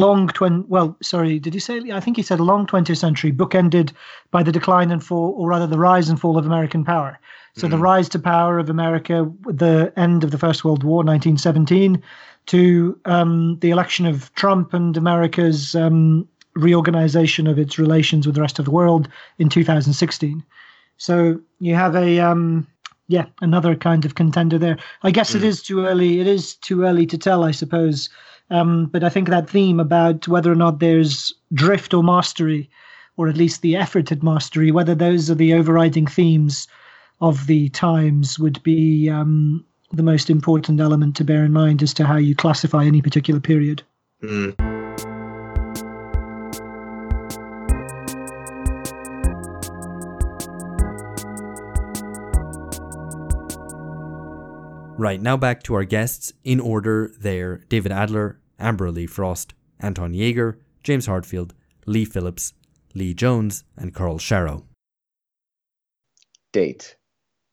think he said a long 20th century bookended by the decline and fall, or rather the rise and fall of American power. So the rise to power of America, the end of the First World War, 1917, to the election of Trump and America's reorganization of its relations with the rest of the world in 2016. So you have another kind of contender there. I guess it is too early. It is too early to tell, I suppose. But I think that theme about whether or not there's drift or mastery, or at least the effort at mastery, whether those are the overriding themes of the times, would be the most important element to bear in mind as to how you classify any particular period. Right, now back to our guests in order there: David Adler, Amber A'Lee Frost, Anton Jaeger, James Heartfield, Lee Phillips, Lee Jones, and Karl Sharro. Date: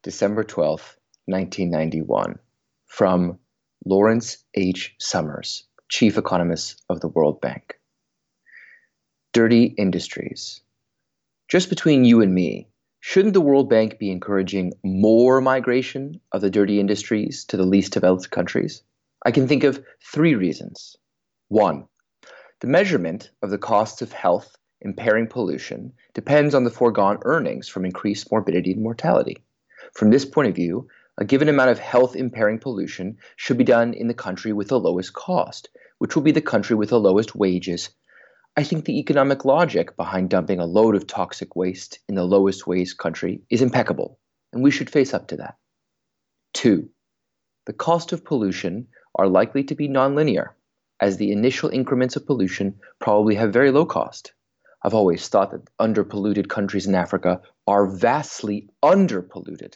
December 12, 1991, from Lawrence H. Summers, Chief Economist of the World Bank. Dirty industries. Just between you and me, shouldn't the World Bank be encouraging more migration of the dirty industries to the least developed countries? I can think of three reasons. One, the measurement of the costs of health impairing pollution depends on the foregone earnings from increased morbidity and mortality. From this point of view, a given amount of health-impairing pollution should be done in the country with the lowest cost, which will be the country with the lowest wages, I think the economic logic behind dumping a load of toxic waste in the lowest wage country is impeccable, and we should face up to that. 2. The cost of pollution are likely to be nonlinear, as the initial increments of pollution probably have very low cost. I've always thought that underpolluted countries in Africa are vastly underpolluted.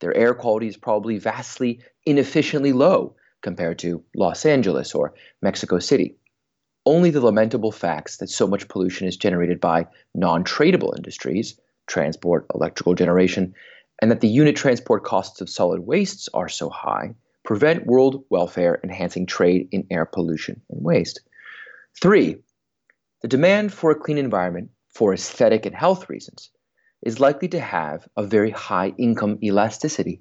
Their air quality is probably vastly inefficiently low compared to Los Angeles or Mexico City. Only the lamentable facts that so much pollution is generated by non-tradable industries, transport, electrical generation, and that the unit transport costs of solid wastes are so high, prevent world welfare enhancing trade in air pollution and waste. 3. The demand for a clean environment for aesthetic and health reasons is likely to have a very high income elasticity.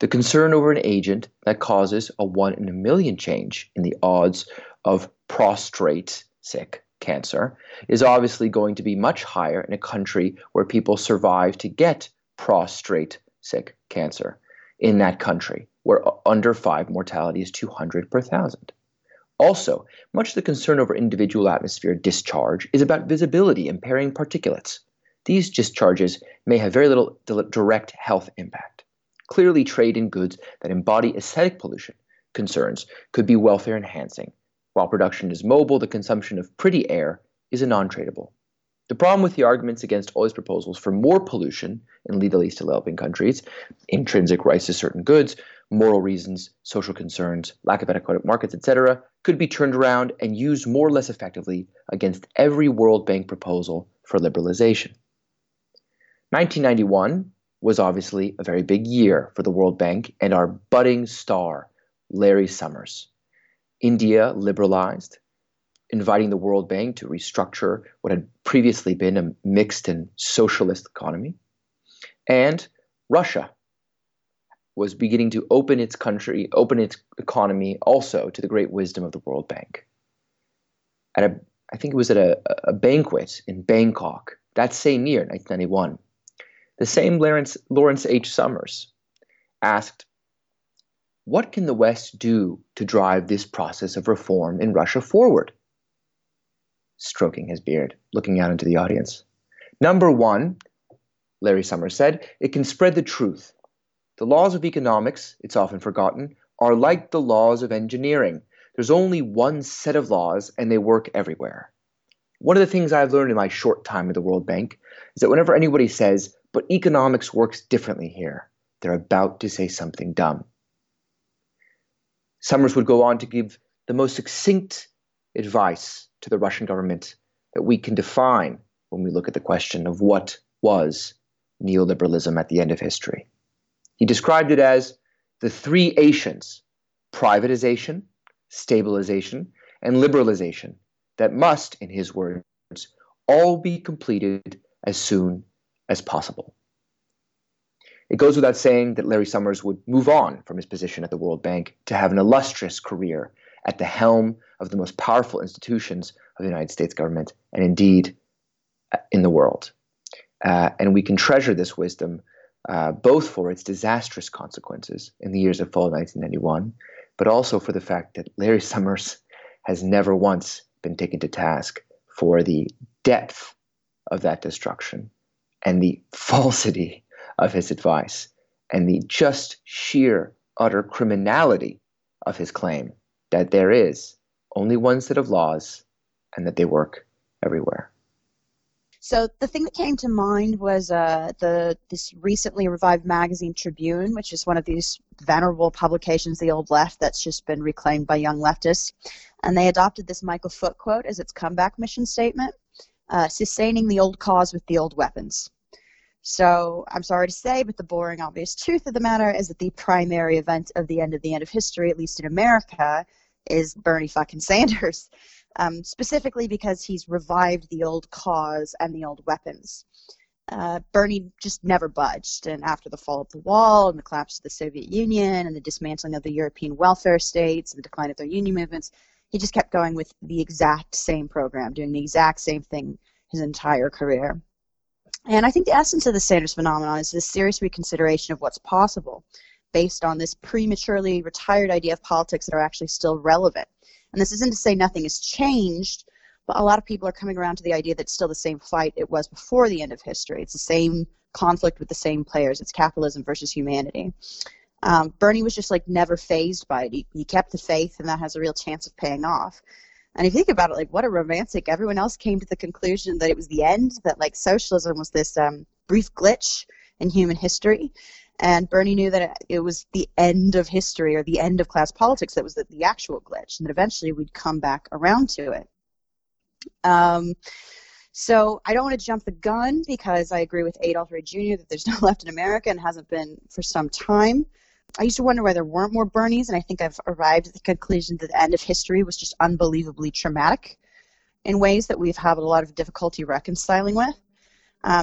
The concern over an agent that causes a 1 in a million change in the odds of prostate cancer is obviously going to be much higher in a country where people survive to get prostate cancer in that country, where under 5 mortality is 200 per thousand. Also, much of the concern over individual atmosphere discharge is about visibility impairing particulates. These discharges may have very little direct health impact. Clearly, trade in goods that embody aesthetic pollution concerns could be welfare enhancing. While production is mobile, the consumption of pretty air is a non-tradable. The problem with the arguments against all these proposals for more pollution in the least developing countries, intrinsic rights to certain goods, moral reasons, social concerns, lack of adequate markets, etc., could be turned around and used more or less effectively against every World Bank proposal for liberalization. 1991 was obviously a very big year for the World Bank and our budding star, Larry Summers. India liberalized, inviting the World Bank to restructure what had previously been a mixed and socialist economy. And Russia was beginning to open its economy also to the great wisdom of the World Bank. I think it was at a banquet in Bangkok that same year, 1991, the same Lawrence H. Summers asked, "What can the West do to drive this process of reform in Russia forward?" Stroking his beard, looking out into the audience. "Number 1, Larry Summers said, it can spread the truth. The laws of economics, it's often forgotten, are like the laws of engineering. There's only one set of laws, and they work everywhere. One of the things I've learned in my short time at the World Bank is that whenever anybody says, 'But economics works differently here,' they're about to say something dumb." Summers would go on to give the most succinct advice to the Russian government that we can define when we look at the question of what was neoliberalism at the end of history. He described it as the 3 Asians, privatization, stabilization, and liberalization, that must, in his words, all be completed as soon as possible. It goes without saying that Larry Summers would move on from his position at the World Bank to have an illustrious career at the helm of the most powerful institutions of the United States government, and indeed in the world. And we can treasure this wisdom both for its disastrous consequences in the years of fall 1991, but also for the fact that Larry Summers has never once been taken to task for the depth of that destruction and the falsity of his advice and the just sheer utter criminality of his claim that there is only one set of laws and that they work everywhere. So the thing that came to mind was this recently revived magazine Tribune, which is one of these venerable publications, the old left, that's just been reclaimed by young leftists. And they adopted this Michael Foote quote as its comeback mission statement, sustaining the old cause with the old weapons. So I'm sorry to say, but the boring, obvious truth of the matter is that the primary event of the end of history, at least in America, is Bernie fucking Sanders. Specifically because he's revived the old cause and the old weapons. Bernie just never budged, and after the fall of the wall and the collapse of the Soviet Union and the dismantling of the European welfare states and the decline of their union movements, he just kept going with the exact same program, doing the exact same thing his entire career. And I think the essence of the Sanders phenomenon is this serious reconsideration of what's possible based on this prematurely retired idea of politics that are actually still relevant. And this isn't to say nothing has changed, But a lot of people are coming around to the idea that it's still the same fight it was before the end of history. It's the same conflict with the same players. It's capitalism versus humanity. Bernie was just like never fazed by it. He kept the faith, and that has a real chance of paying off. And if you think about it, like, what a romantic. Everyone else came to the conclusion that it was the end, that like socialism was this brief glitch in human history. And Bernie knew that it was the end of history, or the end of class politics, that was the actual glitch, and that eventually we'd come back around to it. So I don't want to jump the gun, because I agree with Adolf Hitler Jr. that there's no left in America and hasn't been for some time. I used to wonder why there weren't more Bernies, and I think I've arrived at the conclusion that the end of history was just unbelievably traumatic in ways that we've had a lot of difficulty reconciling with.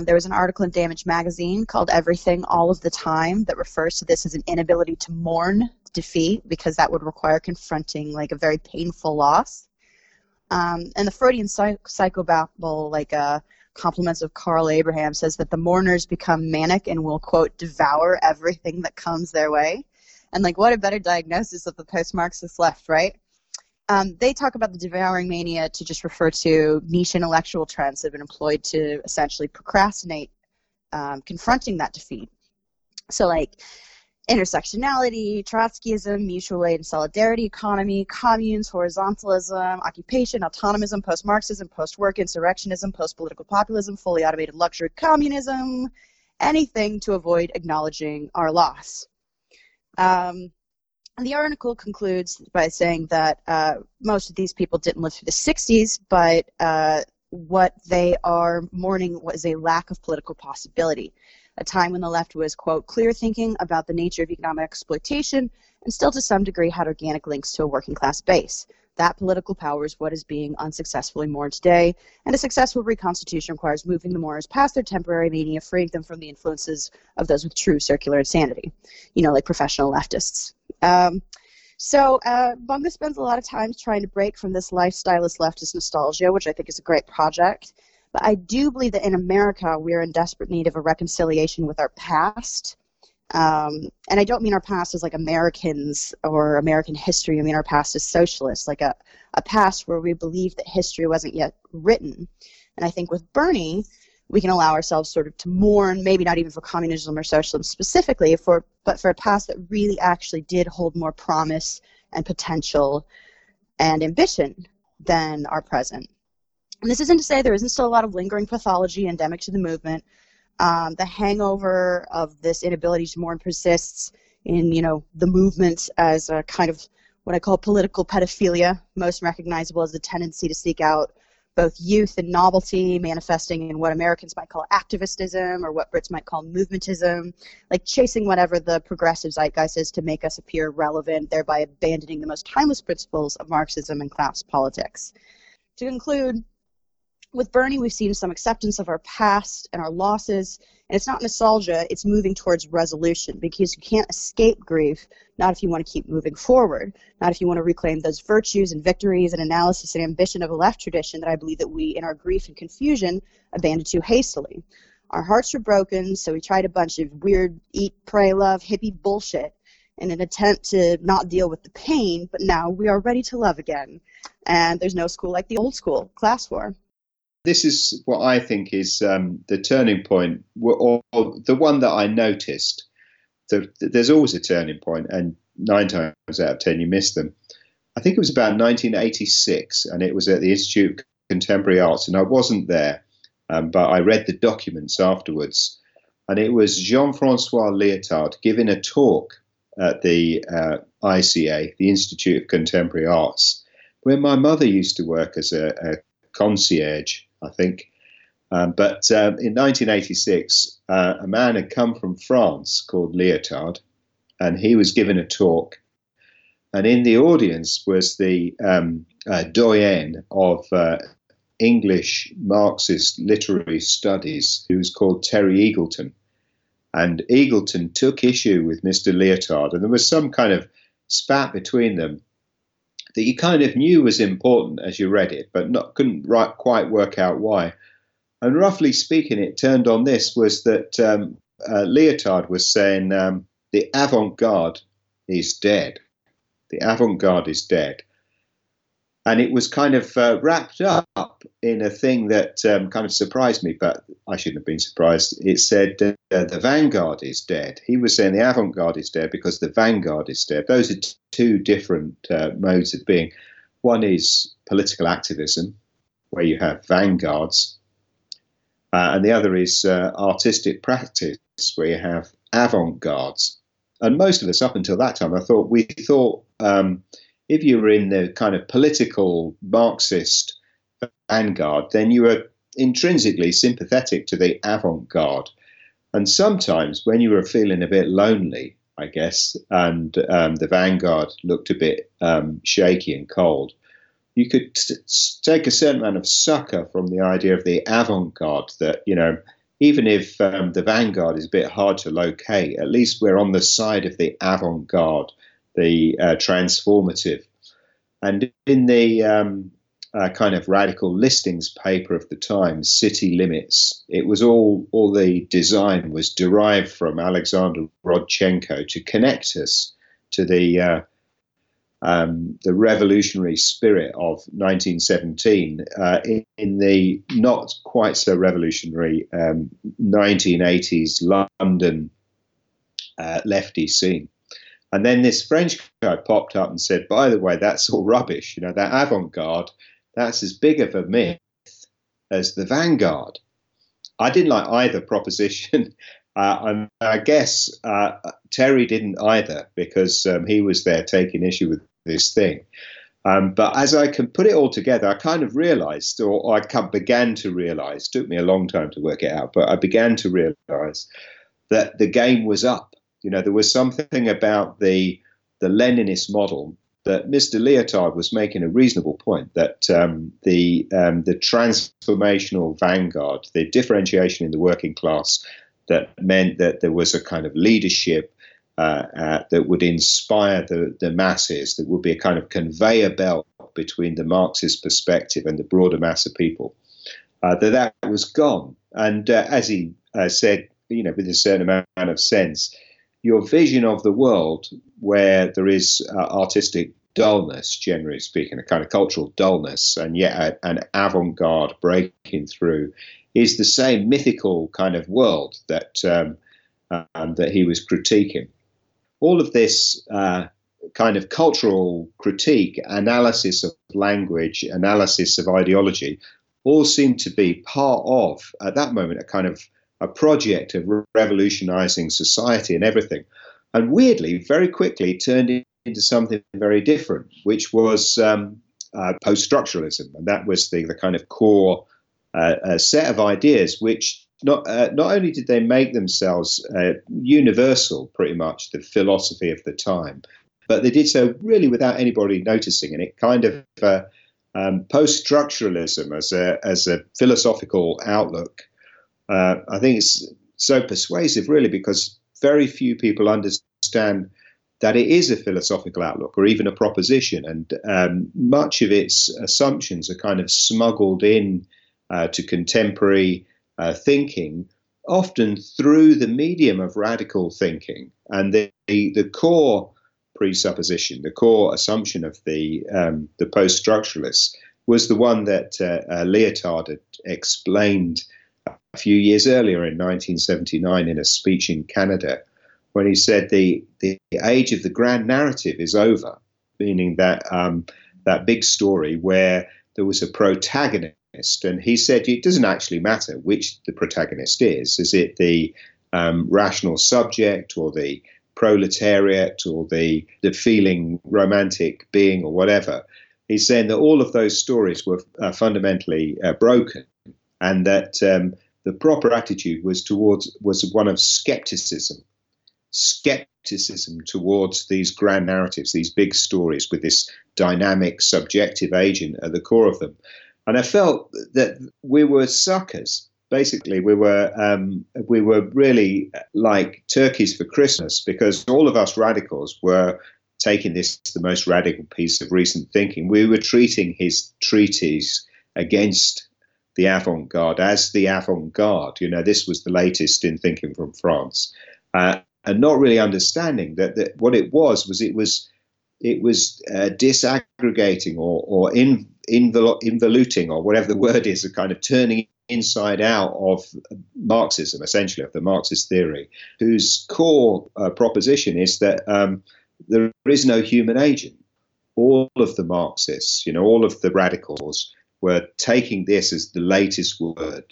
There was an article in Damage magazine called Everything All of the Time that refers to this as an inability to mourn defeat, because that would require confronting like a very painful loss. And the Freudian psychobabble, like compliments of Carl Abraham, says that the mourners become manic and will, quote, devour everything that comes their way. And like, what a better diagnosis of the post-Marxist left, right? They talk about the devouring mania to just refer to niche intellectual trends that have been employed to essentially procrastinate confronting that defeat. So like intersectionality, Trotskyism, mutual aid and solidarity economy, communes, horizontalism, occupation, autonomism, post-Marxism, post-work insurrectionism, post-political populism, fully automated luxury communism, anything to avoid acknowledging our loss. And the article concludes by saying that most of these people didn't live through the 60s, but what they are mourning was a lack of political possibility. A time when the left was, quote, clear thinking about the nature of economic exploitation and still to some degree had organic links to a working class base. That political power is what is being unsuccessfully mourned today, and a successful reconstitution requires moving the mourners past their temporary mania, freeing them from the influences of those with true circular insanity, you know, like professional leftists. So Bunga spends a lot of time trying to break from this lifestylist leftist nostalgia, which I think is a great project. But I do believe that in America, we're in desperate need of a reconciliation with our past. And I don't mean our past as like Americans or American history. I mean our past as socialists, like a past where we believe that history wasn't yet written. And I think with Bernie, we can allow ourselves sort of to mourn, maybe not even for communism or socialism specifically, but for a past that really actually did hold more promise and potential and ambition than our present. And this isn't to say there isn't still a lot of lingering pathology endemic to the movement. The hangover of this inability to mourn persists in, you know, the movement as a kind of what I call political pedophilia, most recognizable as the tendency to seek out both youth and novelty, manifesting in what Americans might call activistism or what Brits might call movementism, like chasing whatever the progressive zeitgeist is to make us appear relevant, thereby abandoning the most timeless principles of Marxism and class politics. To conclude, with Bernie, we've seen some acceptance of our past and our losses, and it's not nostalgia, it's moving towards resolution, because you can't escape grief, not if you want to keep moving forward, not if you want to reclaim those virtues and victories and analysis and ambition of a left tradition that I believe that we, in our grief and confusion, abandoned too hastily. Our hearts were broken, so we tried a bunch of weird eat, pray, love, hippie bullshit in an attempt to not deal with the pain, but now we are ready to love again, and there's no school like the old school, class war. This is what I think is the turning point, or the one that I noticed. There's always a turning point, and 9 times out of 10 you miss them. I think it was about 1986, and it was at the Institute of Contemporary Arts, and I wasn't there, but I read the documents afterwards. And it was Jean-Francois Lyotard giving a talk at the ICA, the Institute of Contemporary Arts, where my mother used to work as a concierge, I think. But in 1986, a man had come from France called Lyotard, and he was given a talk. And in the audience was the doyen of English Marxist literary studies, who was called Terry Eagleton. And Eagleton took issue with Mr. Lyotard, and there was some kind of spat between them that you kind of knew was important as you read it, but couldn't quite work out why. And roughly speaking, it turned on this, was that Lyotard was saying the avant-garde is dead. The avant-garde is dead. And it was kind of wrapped up in a thing that kind of surprised me, but I shouldn't have been surprised. It said the vanguard is dead. He was saying the avant-garde is dead because the vanguard is dead. Those are two different modes of being. One is political activism, where you have vanguards, and the other is artistic practice, where you have avant-gardes. And most of us up until that time, we thought... if you were in the kind of political Marxist vanguard, then you were intrinsically sympathetic to the avant-garde. And sometimes when you were feeling a bit lonely, I guess, and the vanguard looked a bit shaky and cold, you could take a certain amount of succor from the idea of the avant-garde that, you know, even if the vanguard is a bit hard to locate, at least we're on the side of the avant-garde, the transformative. And in the kind of radical listings paper of the time, City Limits, it was all the design was derived from Alexander Rodchenko to connect us to the revolutionary spirit of 1917 in the not quite so revolutionary 1980s London lefty scene. And then this French guy popped up and said, by the way, that's all rubbish. You know, that avant-garde, that's as big of a myth as the vanguard. I didn't like either proposition. And I guess Terry didn't either, because he was there taking issue with this thing. But as I can put it all together, I kind of realized, or I began to realize, took me a long time to work it out, but I began to realize that the game was up. You know, there was something about the Leninist model that Mr. Lyotard was making a reasonable point, that the transformational vanguard, the differentiation in the working class, that meant that there was a kind of leadership that would inspire the masses, that would be a kind of conveyor belt between the Marxist perspective and the broader mass of people, that was gone. And as he said, you know, with a certain amount of sense, your vision of the world where there is artistic dullness, generally speaking, a kind of cultural dullness, and yet an avant-garde breaking through, is the same mythical kind of world that that he was critiquing. All of this kind of cultural critique, analysis of language, analysis of ideology, all seemed to be part of, at that moment, a kind of a project of revolutionizing society and everything. And weirdly, very quickly turned into something very different, which was post-structuralism. And that was the kind of core set of ideas, which not only did they make themselves universal, pretty much, the philosophy of the time, but they did so really without anybody noticing. And it kind of, post-structuralism as a philosophical outlook, I think it's so persuasive, really, because very few people understand that it is a philosophical outlook or even a proposition. And much of its assumptions are kind of smuggled in to contemporary thinking, often through the medium of radical thinking. And the core presupposition, the core assumption of the post-structuralists was the one that Lyotard had explained a few years earlier in 1979 in a speech in Canada, when he said the age of the grand narrative is over, meaning that that big story where there was a protagonist. And he said it doesn't actually matter which the protagonist is. Is it the rational subject or the proletariat or the feeling romantic being or whatever? He's saying that all of those stories were fundamentally broken. And that the proper attitude was one of skepticism towards these grand narratives, these big stories with this dynamic, subjective agent at the core of them. And I felt that we were suckers. Basically, we were really like turkeys for Christmas, because all of us radicals were taking this, the most radical piece of recent thinking. We were treating his treatise against the avant-garde as the avant-garde. You know, this was the latest in thinking from France, and not really understanding that what it was it was disaggregating or involuting, or whatever the word is, a kind of turning inside out of Marxism, essentially, of the Marxist theory, whose core proposition is that there is no human agent. All of the Marxists, you know, all of the radicals were taking this as the latest word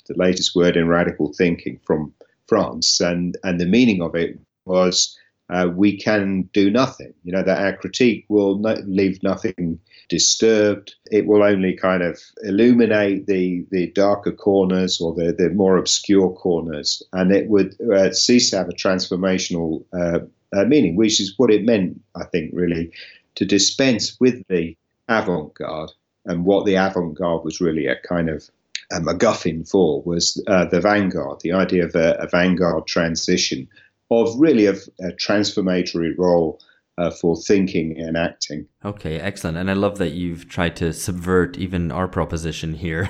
in radical thinking from France, and the meaning of it was we can do nothing. You know, that our critique will leave nothing disturbed. It will only kind of illuminate the darker corners or the more obscure corners, and it would cease to have a transformational meaning, which is what it meant, I think, really, to dispense with the avant-garde. And what the avant-garde was really a kind of a MacGuffin for was the vanguard, the idea of a vanguard transition, of really a transformatory role for thinking and acting. Okay, excellent. And I love that you've tried to subvert even our proposition here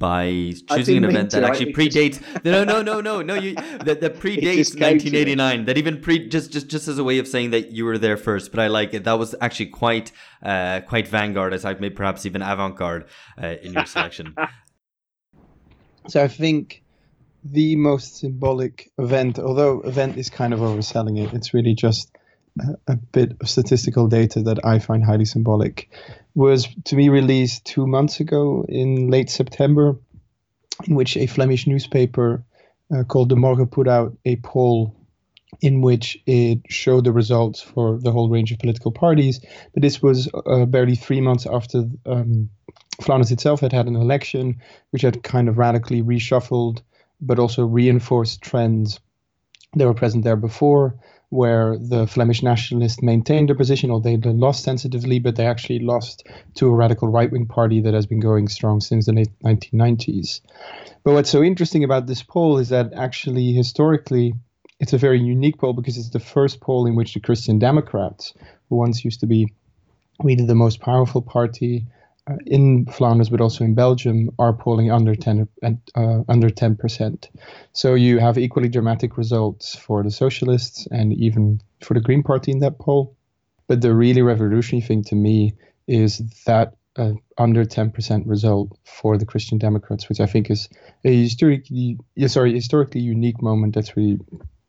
by choosing an event that actually predates. That predates 1989. That even just as a way of saying that you were there first. But I like it. That was actually quite vanguard, as I may perhaps even avant-garde in your selection. So I think the most symbolic event, although event is kind of overselling it, it's really just a bit of statistical data that I find highly symbolic, was to be released 2 months ago in late September, in which a Flemish newspaper called De Morgen put out a poll in which it showed the results for the whole range of political parties. But this was barely 3 months after Flanders itself had had an election, which had kind of radically reshuffled, but also reinforced trends that were present there before, where the Flemish nationalists maintained their position, or they lost sensitively, but they actually lost to a radical right-wing party that has been going strong since the late 1990s. But what's so interesting about this poll is that actually, historically, it's a very unique poll because it's the first poll in which the Christian Democrats, who once used to be really the most powerful party in Flanders, but also in Belgium, are polling under 10%. So you have equally dramatic results for the socialists and even for the Green Party in that poll. But the really revolutionary thing to me is that under 10% result for the Christian Democrats, which I think is a historically unique moment that's really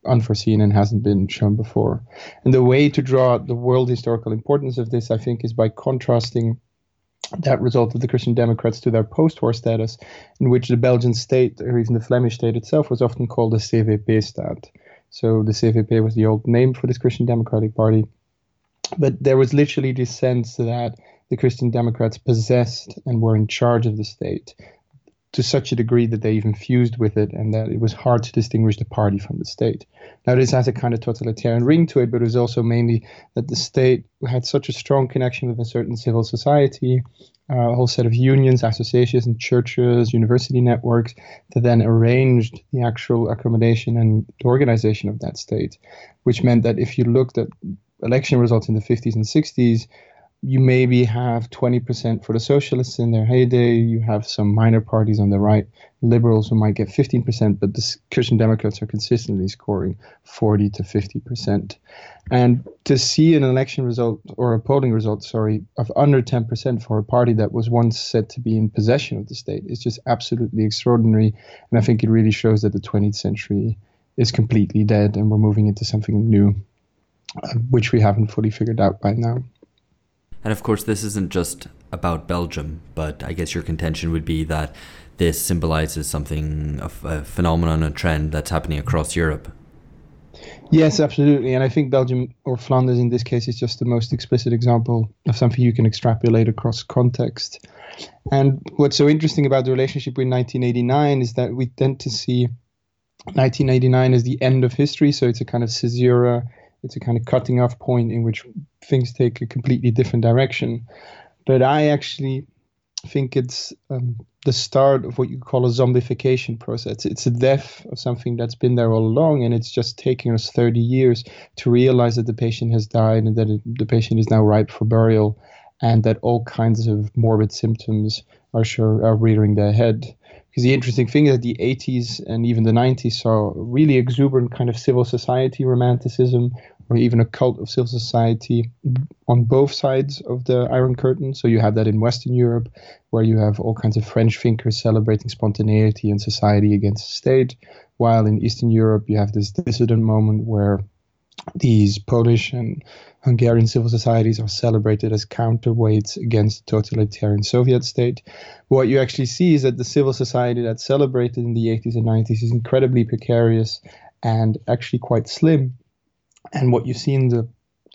unforeseen and hasn't been shown before. And the way to draw the world historical importance of this, I think, is by contrasting that result of the Christian Democrats to their post-war status, in which the Belgian state, or even the Flemish state itself, was often called the CVP-staat. So the CVP was the old name for this Christian Democratic Party. But there was literally this sense that the Christian Democrats possessed and were in charge of the state to such a degree that they even fused with it, and that it was hard to distinguish the party from the state. Now, this has a kind of totalitarian ring to it, but it was also mainly that the state had such a strong connection with a certain civil society, a whole set of unions, associations, and churches, university networks, that then arranged the actual accommodation and organization of that state, which meant that if you looked at election results in the 50s and 60s, you maybe have 20% for the socialists in their heyday. You have some minor parties on the right, liberals who might get 15%, but the Christian Democrats are consistently scoring 40 to 50%. And to see an election result, or a polling result, of under 10% for a party that was once said to be in possession of the state is just absolutely extraordinary. And I think it really shows that the 20th century is completely dead and we're moving into something new, which we haven't fully figured out by now. And of course, this isn't just about Belgium, but I guess your contention would be that this symbolizes something of a phenomenon, a trend that's happening across Europe. Yes, absolutely. And I think Belgium, or Flanders in this case, is just the most explicit example of something you can extrapolate across context. And what's so interesting about the relationship with 1989 is that we tend to see 1989 as the end of history. So it's a kind of caesura. It's a kind of cutting off point in which things take a completely different direction. But I actually think it's the start of what you call a zombification process. It's a death of something that's been there all along, and it's just taking us 30 years to realize that the patient has died and that the patient is now ripe for burial, and that all kinds of morbid symptoms are rearing their head. Because the interesting thing is that the 80s and even the 90s saw really exuberant kind of civil society romanticism, or even a cult of civil society on both sides of the Iron Curtain. So you have that in Western Europe, where you have all kinds of French thinkers celebrating spontaneity and society against the state, while in Eastern Europe you have this dissident moment where these Polish and Hungarian civil societies are celebrated as counterweights against the totalitarian Soviet state. What you actually see is that the civil society that celebrated in the 80s and 90s is incredibly precarious and actually quite slim. And what you see in the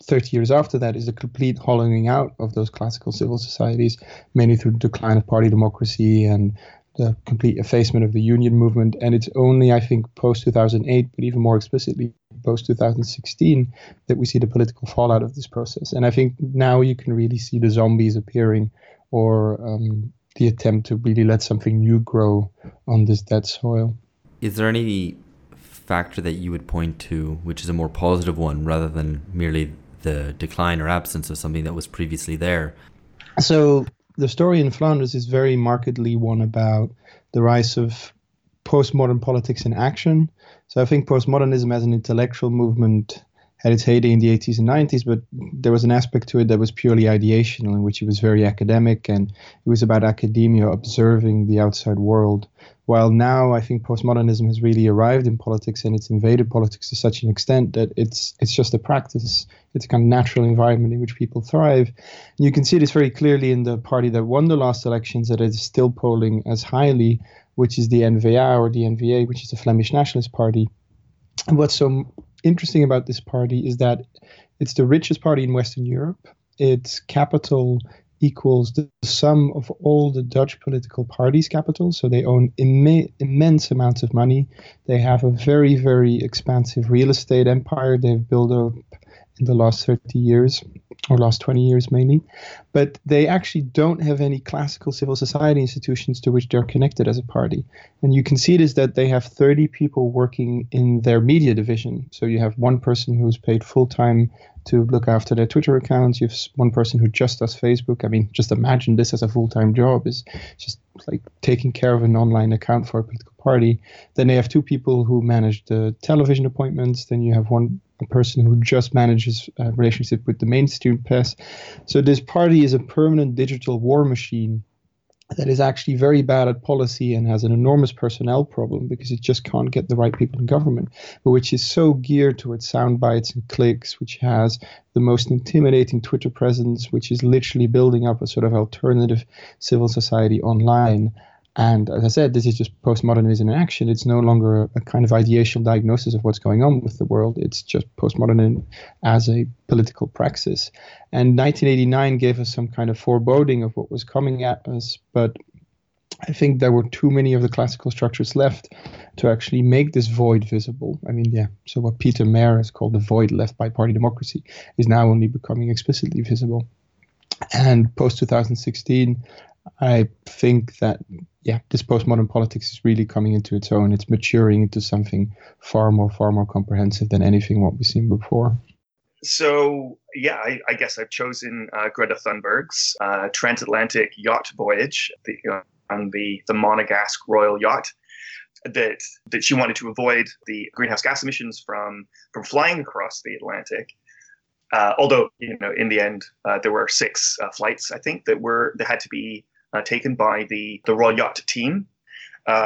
30 years after that is a complete hollowing out of those classical civil societies, mainly through the decline of party democracy and the complete effacement of the union movement. And it's only, I think, post-2008, but even more explicitly post-2016, that we see the political fallout of this process. And I think now you can really see the zombies appearing, or the attempt to really let something new grow on this dead soil. Is there any factor that you would point to, which is a more positive one, rather than merely the decline or absence of something that was previously there? So the story in Flanders is very markedly one about the rise of postmodern politics in action. So I think postmodernism as an intellectual movement had its heyday in the 80s and 90s, but there was an aspect to it that was purely ideational, in which it was very academic, and it was about academia observing the outside world. While now I think postmodernism has really arrived in politics, and it's invaded politics to such an extent that it's just a practice. It's a kind of natural environment in which people thrive. And you can see this very clearly in the party that won the last elections, that is still polling as highly, which is the NVA, or the NVA, which is the Flemish Nationalist Party. And what's so interesting about this party is that it's the richest party in Western Europe. Its capital equals the sum of all the Dutch political parties' capital. So they own immense amounts of money. They have a very, very expansive real estate empire they've built up in the last 30 years, or last 20 years mainly. But they actually don't have any classical civil society institutions to which they're connected as a party. And you can see this, that they have 30 people working in their media division. So you have one person who's paid full-time to look after their Twitter accounts. You have one person who just does Facebook. I mean, just imagine this as a full-time job, is just like taking care of an online account for a political party. Then they have two people who manage the television appointments. Then you have a person who just manages a relationship with the mainstream press. So this party is a permanent digital war machine that is actually very bad at policy and has an enormous personnel problem, because it just can't get the right people in government, but which is so geared towards sound bites and clicks, which has the most intimidating Twitter presence, which is literally building up a sort of alternative civil society online. And as I said, this is just postmodernism in action. It's no longer a kind of ideational diagnosis of what's going on with the world. It's just postmodernism as a political praxis. And 1989 gave us some kind of foreboding of what was coming at us. But I think there were too many of the classical structures left to actually make this void visible. I mean, yeah, so what Peter Mayer has called the void left by party democracy is now only becoming explicitly visible. And post-2016, I think that, yeah, this postmodern politics is really coming into its own. It's maturing into something far more comprehensive than anything what we've seen before. So, yeah, I guess I've chosen Greta Thunberg's transatlantic yacht voyage on the Monegasque royal yacht, that she wanted to avoid the greenhouse gas emissions from flying across the Atlantic. Although, in the end, there were six flights, I think, that had to be taken by the Royal Yacht team.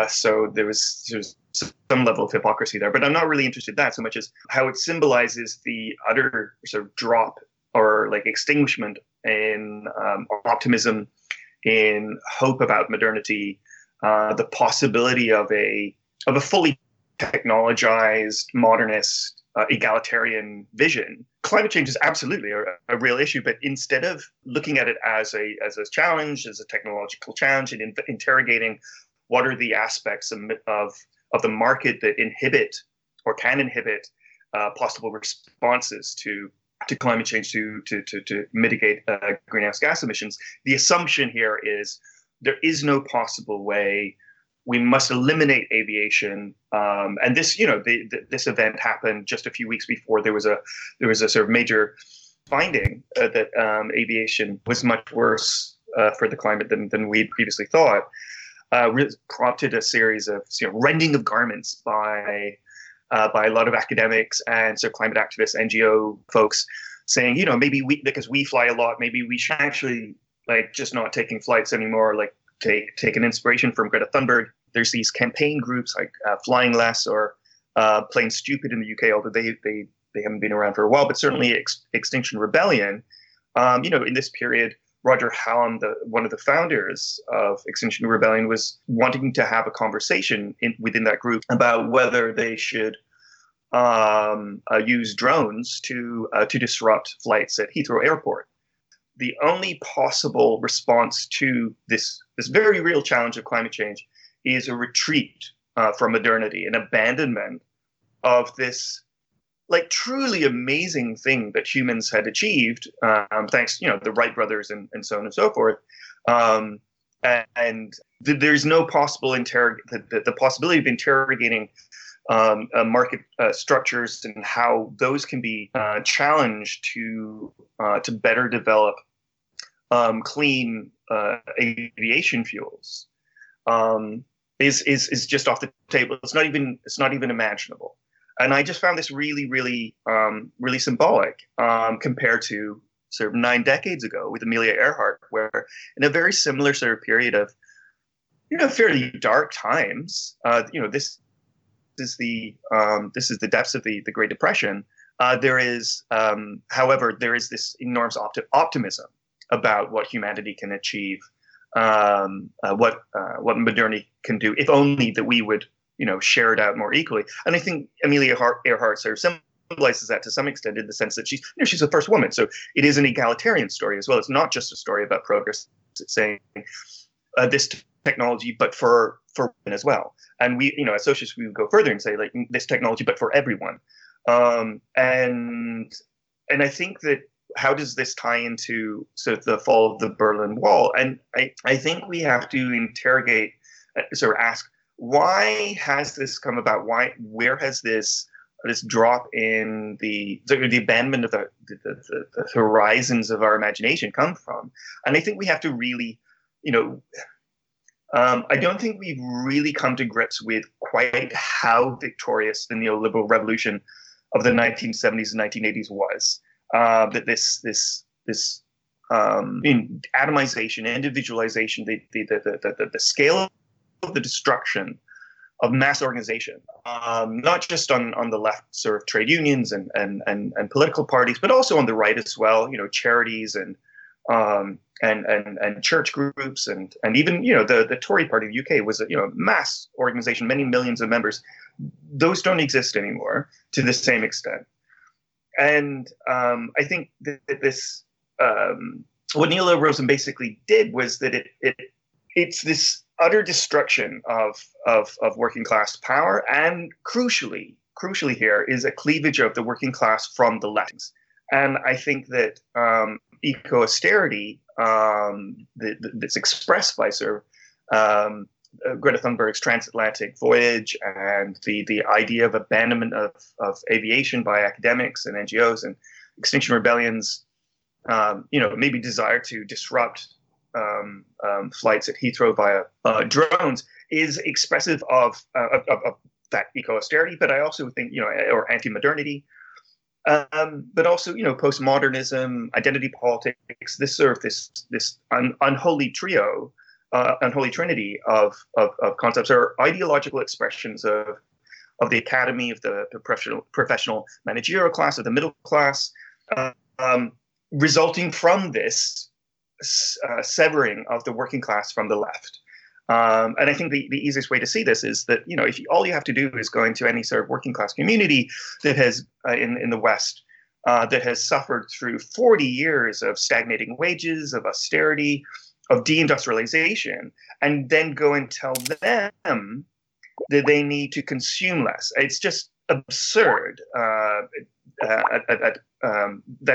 So there was some level of hypocrisy there. But I'm not really interested in that so much as how it symbolizes the utter sort of drop or like extinguishment in optimism, in hope about modernity, the possibility of a fully technologized, modernist, egalitarian vision. Climate change is absolutely a real issue, but instead of looking at it as a challenge, as a technological challenge, and interrogating what are the aspects of the market that inhibit or can inhibit possible responses to climate change to mitigate greenhouse gas emissions, the assumption here is there is no possible way. We must eliminate aviation, and this, this event happened just a few weeks before there was a sort of major finding that aviation was much worse for the climate than we previously thought. Prompted a series of rending of garments by by a lot of academics and so climate activists, NGO folks saying, you know, maybe we, because we fly a lot, maybe we should actually, like, just not taking flights anymore, like take an inspiration from Greta Thunberg. There's these campaign groups like Flying Less or Plain Stupid in the UK, although they haven't been around for a while, but certainly Extinction Rebellion, you know, in this period, Roger Hallam, one of the founders of Extinction Rebellion, was wanting to have a conversation within that group about whether they should use drones to disrupt flights at Heathrow Airport. The only possible response to this very real challenge of climate change is a retreat from modernity, an abandonment of this, like, truly amazing thing that humans had achieved, thanks, you know, the Wright brothers and so on and so forth. There's no possible the possibility of interrogating market structures and how those can be challenged to better develop clean aviation fuels is just off the table. It's not even imaginable. And I just found this really, really, really symbolic compared to sort of 9 decades ago with Amelia Earhart, where in a very similar sort of period of, you know, fairly dark times, you know, this is the depths of the Great Depression. However, there is this enormous optimism about what humanity can achieve, what modernity can do, if only that we would, you know, share it out more equally. And I think Amelia Earhart sort of symbolizes that to some extent, in the sense that she's, you know, she's the first woman. So it is an egalitarian story as well. It's not just a story about progress. It's saying this technology, but for women as well. And we, you know, as socialists, we would go further and say, like, this technology, but for everyone. And I think that, how does this tie into sort of the fall of the Berlin Wall? And I think we have to interrogate, sort of ask, why has this come about? Where has this drop in the abandonment of the horizons of our imagination come from? And I think we have to really, you know, I don't think we've really come to grips with quite how victorious the neoliberal revolution of the 1970s and 1980s was. That this atomization, individualization, the scale of the destruction of mass organization, not just on the left, sort of trade unions and political parties, but also on the right as well. You know, charities and church groups and even, you know, the Tory party of the UK was a, you know, mass organization, many millions of members. Those don't exist anymore to the same extent. And I think that this what neoliberalism basically did was that it's this utter destruction of working class power, and crucially here is a cleavage of the working class from the left. And I think that eco austerity that's expressed by sort of Greta Thunberg's transatlantic voyage and the idea of abandonment of aviation by academics and NGOs, and Extinction Rebellion's, you know, maybe desire to disrupt flights at Heathrow via drones, is expressive of that eco-austerity. But I also think, you know, or anti-modernity, but also, you know, postmodernism, identity politics, this unholy trio. Unholy trinity of concepts are ideological expressions of the academy, of the professional managerial class, of the middle class, resulting from this severing of the working class from the left. And I think the easiest way to see this is that, you know, if all you have to do is go into any sort of working class community that has in the West that has suffered through 40 years of stagnating wages, of austerity, of deindustrialization, and then go and tell them that they need to consume less. It's just absurd, that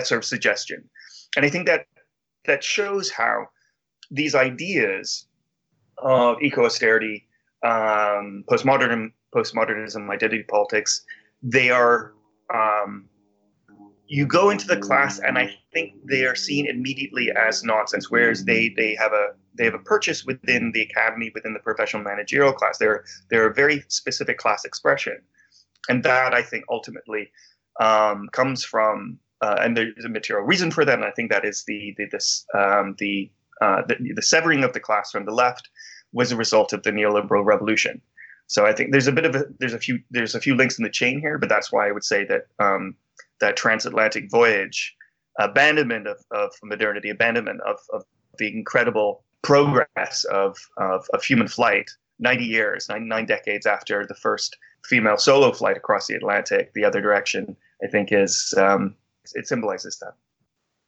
sort of suggestion. And I think that shows how these ideas of eco-austerity, postmodernism, identity politics, they are... you go into the class, and I think they are seen immediately as nonsense, whereas they have a purchase within the academy, within the professional managerial class. They're a very specific class expression. And that, I think, ultimately comes from, and there's a material reason for that, and I think that is the severing of the class from the left was a result of the neoliberal revolution. So I think there's a bit of a, there's a few links in the chain here, but that's why I would say that that transatlantic voyage, abandonment of modernity, abandonment of the incredible progress of human flight, 99 decades after the first female solo flight across the Atlantic, the other direction, I think is, it symbolizes that.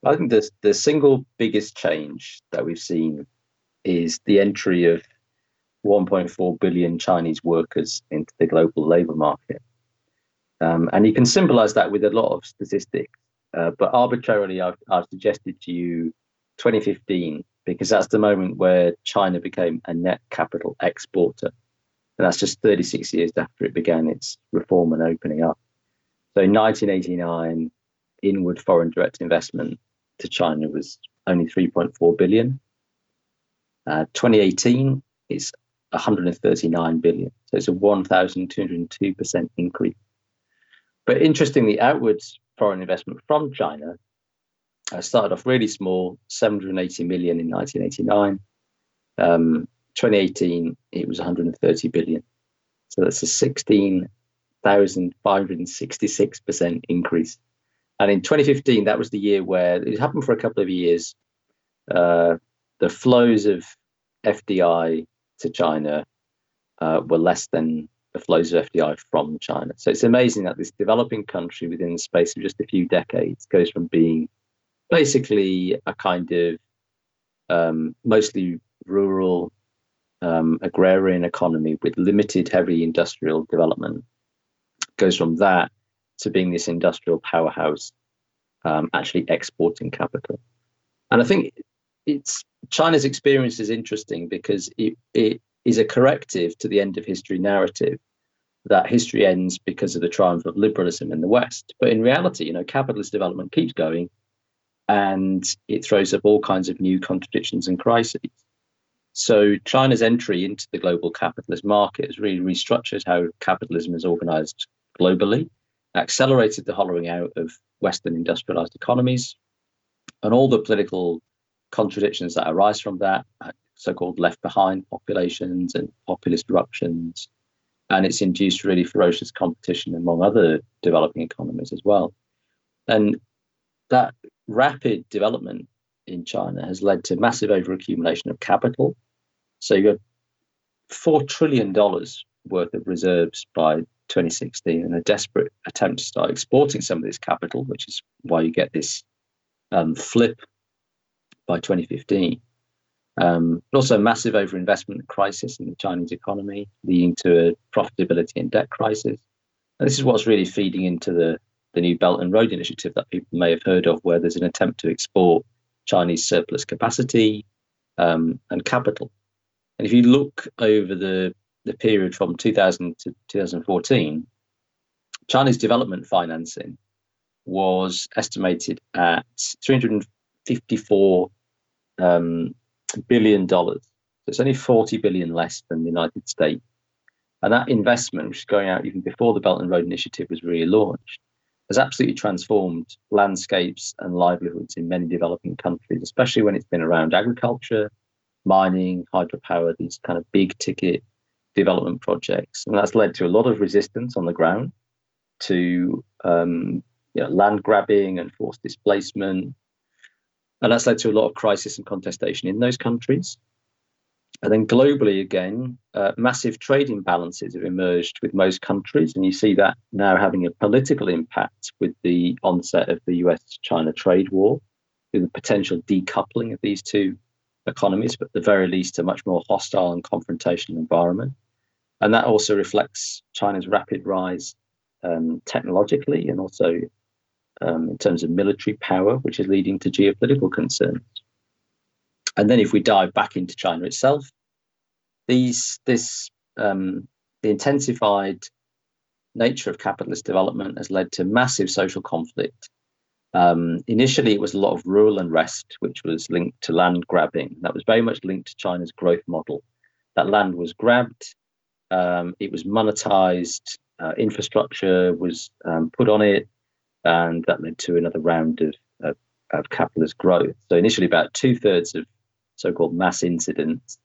I think the single biggest change that we've seen is the entry of 1.4 billion Chinese workers into the global labor market. And you can symbolize that with a lot of statistics, but arbitrarily I've suggested to you 2015, because that's the moment where China became a net capital exporter. And that's just 36 years after it began its reform and opening up. So in 1989, inward foreign direct investment to China was only 3.4 billion. 2018, it's 139 billion. So it's a 1,202% increase. But interestingly, outward foreign investment from China started off really small, 780 million in 1989. 2018, it was 130 billion. So that's a 16,566% increase. And in 2015, that was the year where it happened for a couple of years. The flows of FDI to China were less than the flows of FDI from China. So it's amazing that this developing country within the space of just a few decades goes from being basically a kind of mostly rural agrarian economy with limited heavy industrial development, goes from that to being this industrial powerhouse, actually exporting capital. And I think it's China's experience is interesting because it is a corrective to the end of history narrative that history ends because of the triumph of liberalism in the West. But in reality, you know, capitalist development keeps going and it throws up all kinds of new contradictions and crises. So China's entry into the global capitalist market has really restructured how capitalism is organized globally, accelerated the hollowing out of Western industrialized economies, and all the political contradictions that arise from that, so-called left behind populations and populist eruptions. And it's induced really ferocious competition among other developing economies as well. And that rapid development in China has led to massive overaccumulation of capital. So you have $4 trillion worth of reserves by 2016 and a desperate attempt to start exporting some of this capital, which is why you get this flip by 2015. But also massive overinvestment crisis in the Chinese economy, leading to a profitability and debt crisis. And this is what's really feeding into the new Belt and Road Initiative that people may have heard of, where there's an attempt to export Chinese surplus capacity and capital. And if you look over the period from 2000 to 2014, China's development financing was estimated at $354 billion. So it's only 40 billion less than the United States. And that investment, which is going out even before the Belt and Road Initiative was really launched, has absolutely transformed landscapes and livelihoods in many developing countries, especially when it's been around agriculture, mining, hydropower, these kind of big ticket development projects. And that's led to a lot of resistance on the ground to land grabbing and forced displacement. And that's led to a lot of crisis and contestation in those countries. And then globally, again, massive trade imbalances have emerged with most countries. And you see that now having a political impact with the onset of the US-China trade war, with the potential decoupling of these two economies, but at the very least, a much more hostile and confrontational environment. And that also reflects China's rapid rise technologically and also in terms of military power, which is leading to geopolitical concerns. And then if we dive back into China itself, the intensified nature of capitalist development has led to massive social conflict. Initially, it was a lot of rural unrest, which was linked to land grabbing. That was very much linked to China's growth model. That land was grabbed, it was monetized, infrastructure was put on it, and that led to another round of capitalist growth. So initially about 2/3 of so-called mass incidents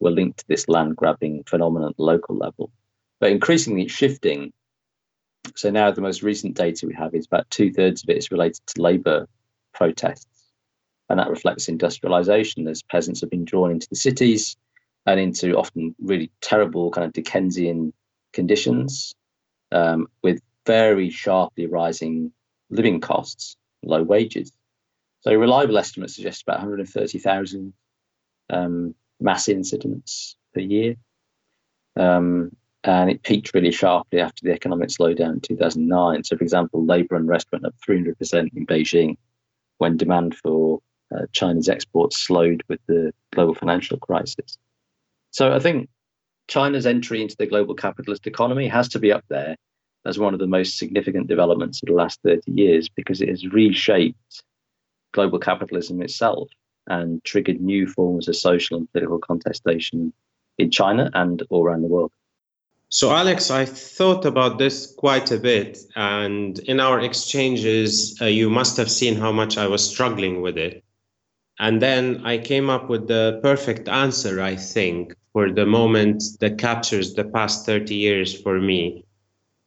were linked to this land-grabbing phenomenon at the local level. But increasingly it's shifting. So now the most recent data we have is about 2/3 of it is related to labour protests. And that reflects industrialisation, as peasants have been drawn into the cities and into often really terrible kind of Dickensian conditions, with very sharply rising living costs, low wages. So reliable estimates suggest about 130,000 mass incidents per year. And it peaked really sharply after the economic slowdown in 2009. So, for example, labour unrest went up 300% in Beijing when demand for Chinese exports slowed with the global financial crisis. So I think China's entry into the global capitalist economy has to be up there as one of the most significant developments of the last 30 years, because it has reshaped global capitalism itself and triggered new forms of social and political contestation in China and all around the world. So, Alex, I thought about this quite a bit, and in our exchanges, you must have seen how much I was struggling with it. And then I came up with the perfect answer, I think, for the moment that captures the past 30 years for me.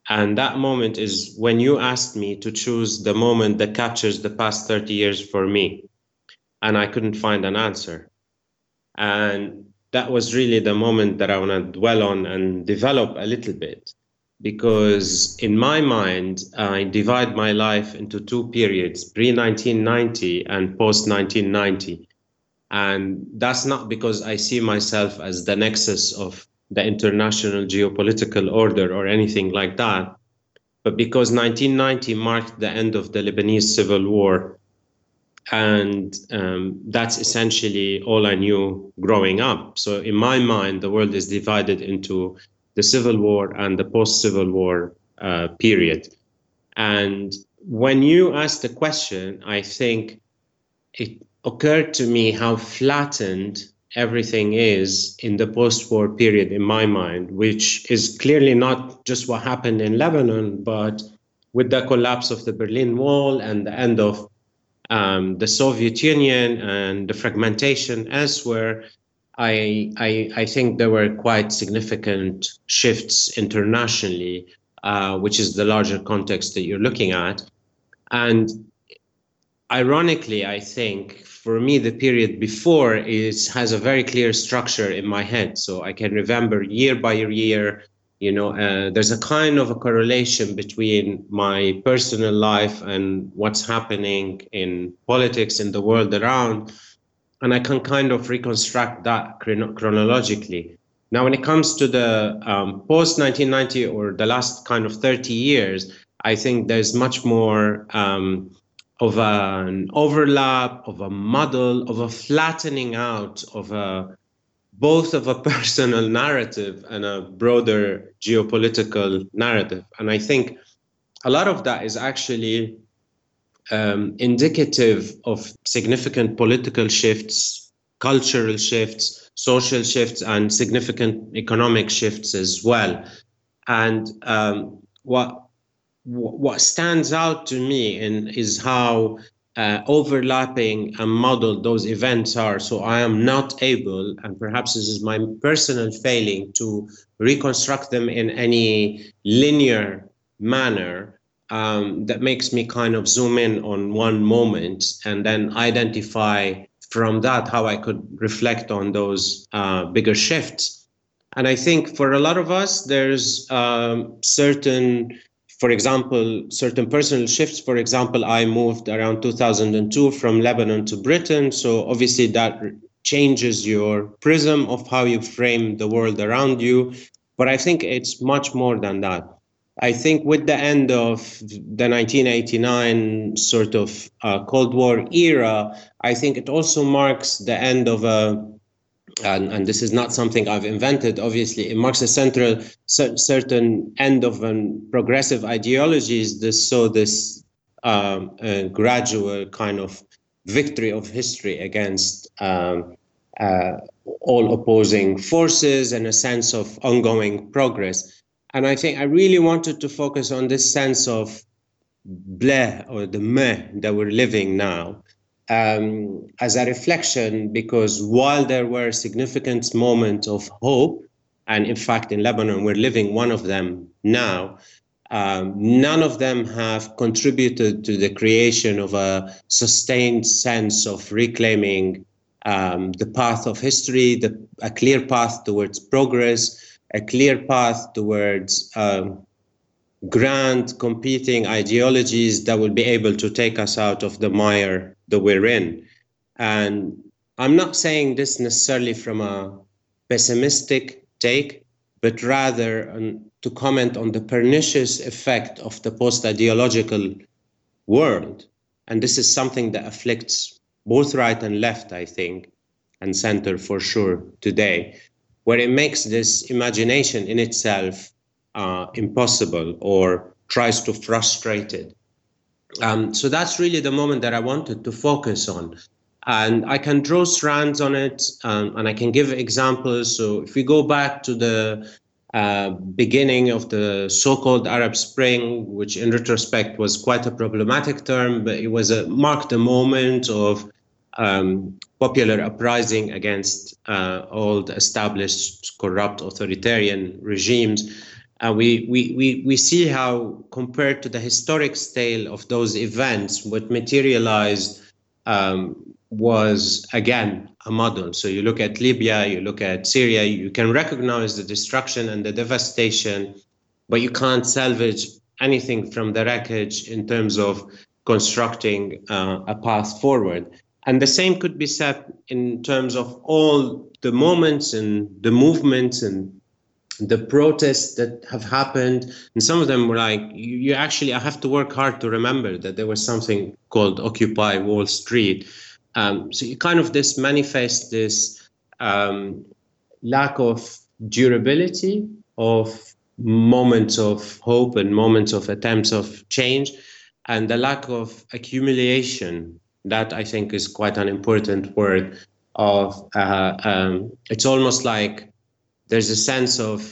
And that moment is when you asked me to choose the moment that captures the past 30 years for me. And I couldn't find an answer. And that was really the moment that I want to dwell on and develop a little bit, because in my mind, I divide my life into two periods, pre-1990 and post-1990. And that's not because I see myself as the nexus of the international geopolitical order or anything like that, but because 1990 marked the end of the Lebanese Civil War. And that's essentially all I knew growing up. So in my mind, the world is divided into the Civil War and the post-Civil War period. And when you asked the question, I think it occurred to me how flattened everything is in the post-war period in my mind, which is clearly not just what happened in Lebanon, but with the collapse of the Berlin Wall and the end of the Soviet Union and the fragmentation elsewhere, I think there were quite significant shifts internationally, which is the larger context that you're looking at. And ironically, I think for me, the period before has a very clear structure in my head. So I can remember year by year, you know, there's a kind of a correlation between my personal life and what's happening in politics in the world around. And I can kind of reconstruct that chronologically. Now, when it comes to the post-1990 or the last kind of 30 years, I think there's much more of an overlap, of a muddle, of a flattening out of both of a personal narrative and a broader geopolitical narrative. And I think a lot of that is actually indicative of significant political shifts, cultural shifts, social shifts, and significant economic shifts as well. And what stands out to me is how overlapping and muddled those events are. So I am not able, and perhaps this is my personal failing, to reconstruct them in any linear manner that makes me kind of zoom in on one moment and then identify from that how I could reflect on those bigger shifts. And I think for a lot of us, there's certain personal shifts. For example, I moved around 2002 from Lebanon to Britain. So obviously that changes your prism of how you frame the world around you. But I think it's much more than that. I think with the end of the 1989 sort of Cold War era, I think it also marks the end of and this is not something I've invented, obviously, it marks a certain end of progressive ideologies. Gradual kind of victory of history against all opposing forces and a sense of ongoing progress. And I think I really wanted to focus on this sense of bleh or the meh that we're living now as a reflection, because while there were significant moments of hope, and in fact, in Lebanon, we're living one of them now, none of them have contributed to the creation of a sustained sense of reclaiming the path of history, a clear path towards progress, a clear path towards grand competing ideologies that will be able to take us out of the mire that we're in. And I'm not saying this necessarily from a pessimistic take, but rather to comment on the pernicious effect of the post-ideological world. And this is something that afflicts both right and left, I think, and center for sure today, where it makes this imagination in itself impossible or tries to frustrate it. So that's really the moment that I wanted to focus on. And I can draw strands on it, and I can give examples. So if we go back to the beginning of the so-called Arab Spring, which in retrospect was quite a problematic term, but it was marked a moment of popular uprising against old established corrupt authoritarian regimes. We see how, compared to the historic scale of those events, what materialized was again a model. So you look at Libya, you look at Syria, you can recognize the destruction and the devastation, but you can't salvage anything from the wreckage in terms of constructing a path forward. And the same could be said in terms of all the moments and the movements and the protests that have happened. And some of them were like, I have to work hard to remember that there was something called Occupy Wall Street. So you kind of this manifest this lack of durability of moments of hope and moments of attempts of change, and the lack of accumulation. That I think is quite an important word of, it's almost like there's a sense of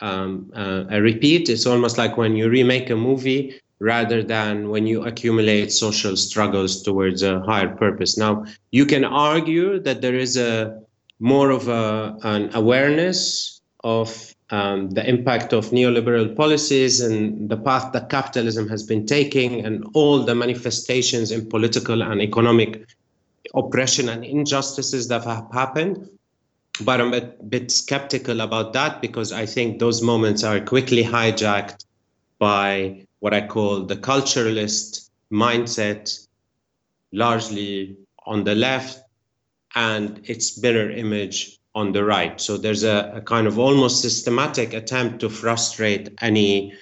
a repeat. It's almost like when you remake a movie rather than when you accumulate social struggles towards a higher purpose. Now, you can argue that there is an awareness of the impact of neoliberal policies and the path that capitalism has been taking and all the manifestations in political and economic oppression and injustices that have happened. But I'm a bit skeptical about that, because I think those moments are quickly hijacked by what I call the culturalist mindset, largely on the left, and its mirror image on the right. So there's a kind of almost systematic attempt to frustrate any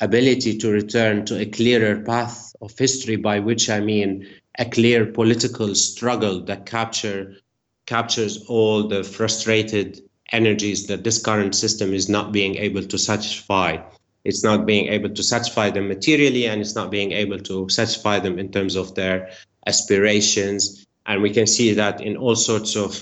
ability to return to a clearer path of history, by which I mean a clear political struggle that captures all the frustrated energies that this current system is not being able to satisfy. It's not being able to satisfy them materially, and it's not being able to satisfy them in terms of their aspirations. And we can see that in all sorts of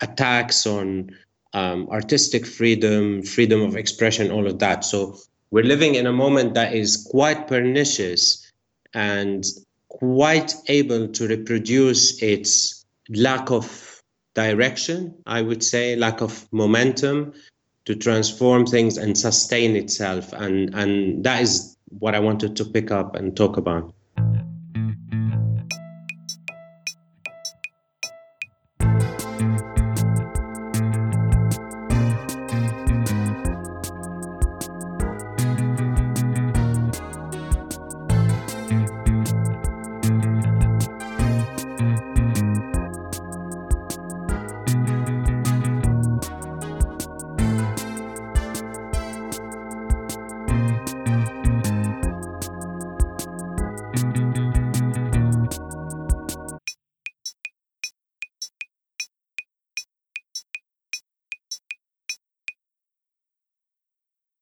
attacks on artistic freedom, freedom of expression, all of that. So we're living in a moment that is quite pernicious and quite able to reproduce its lack of direction, I would say, lack of momentum to transform things and sustain itself. And that is what I wanted to pick up and talk about.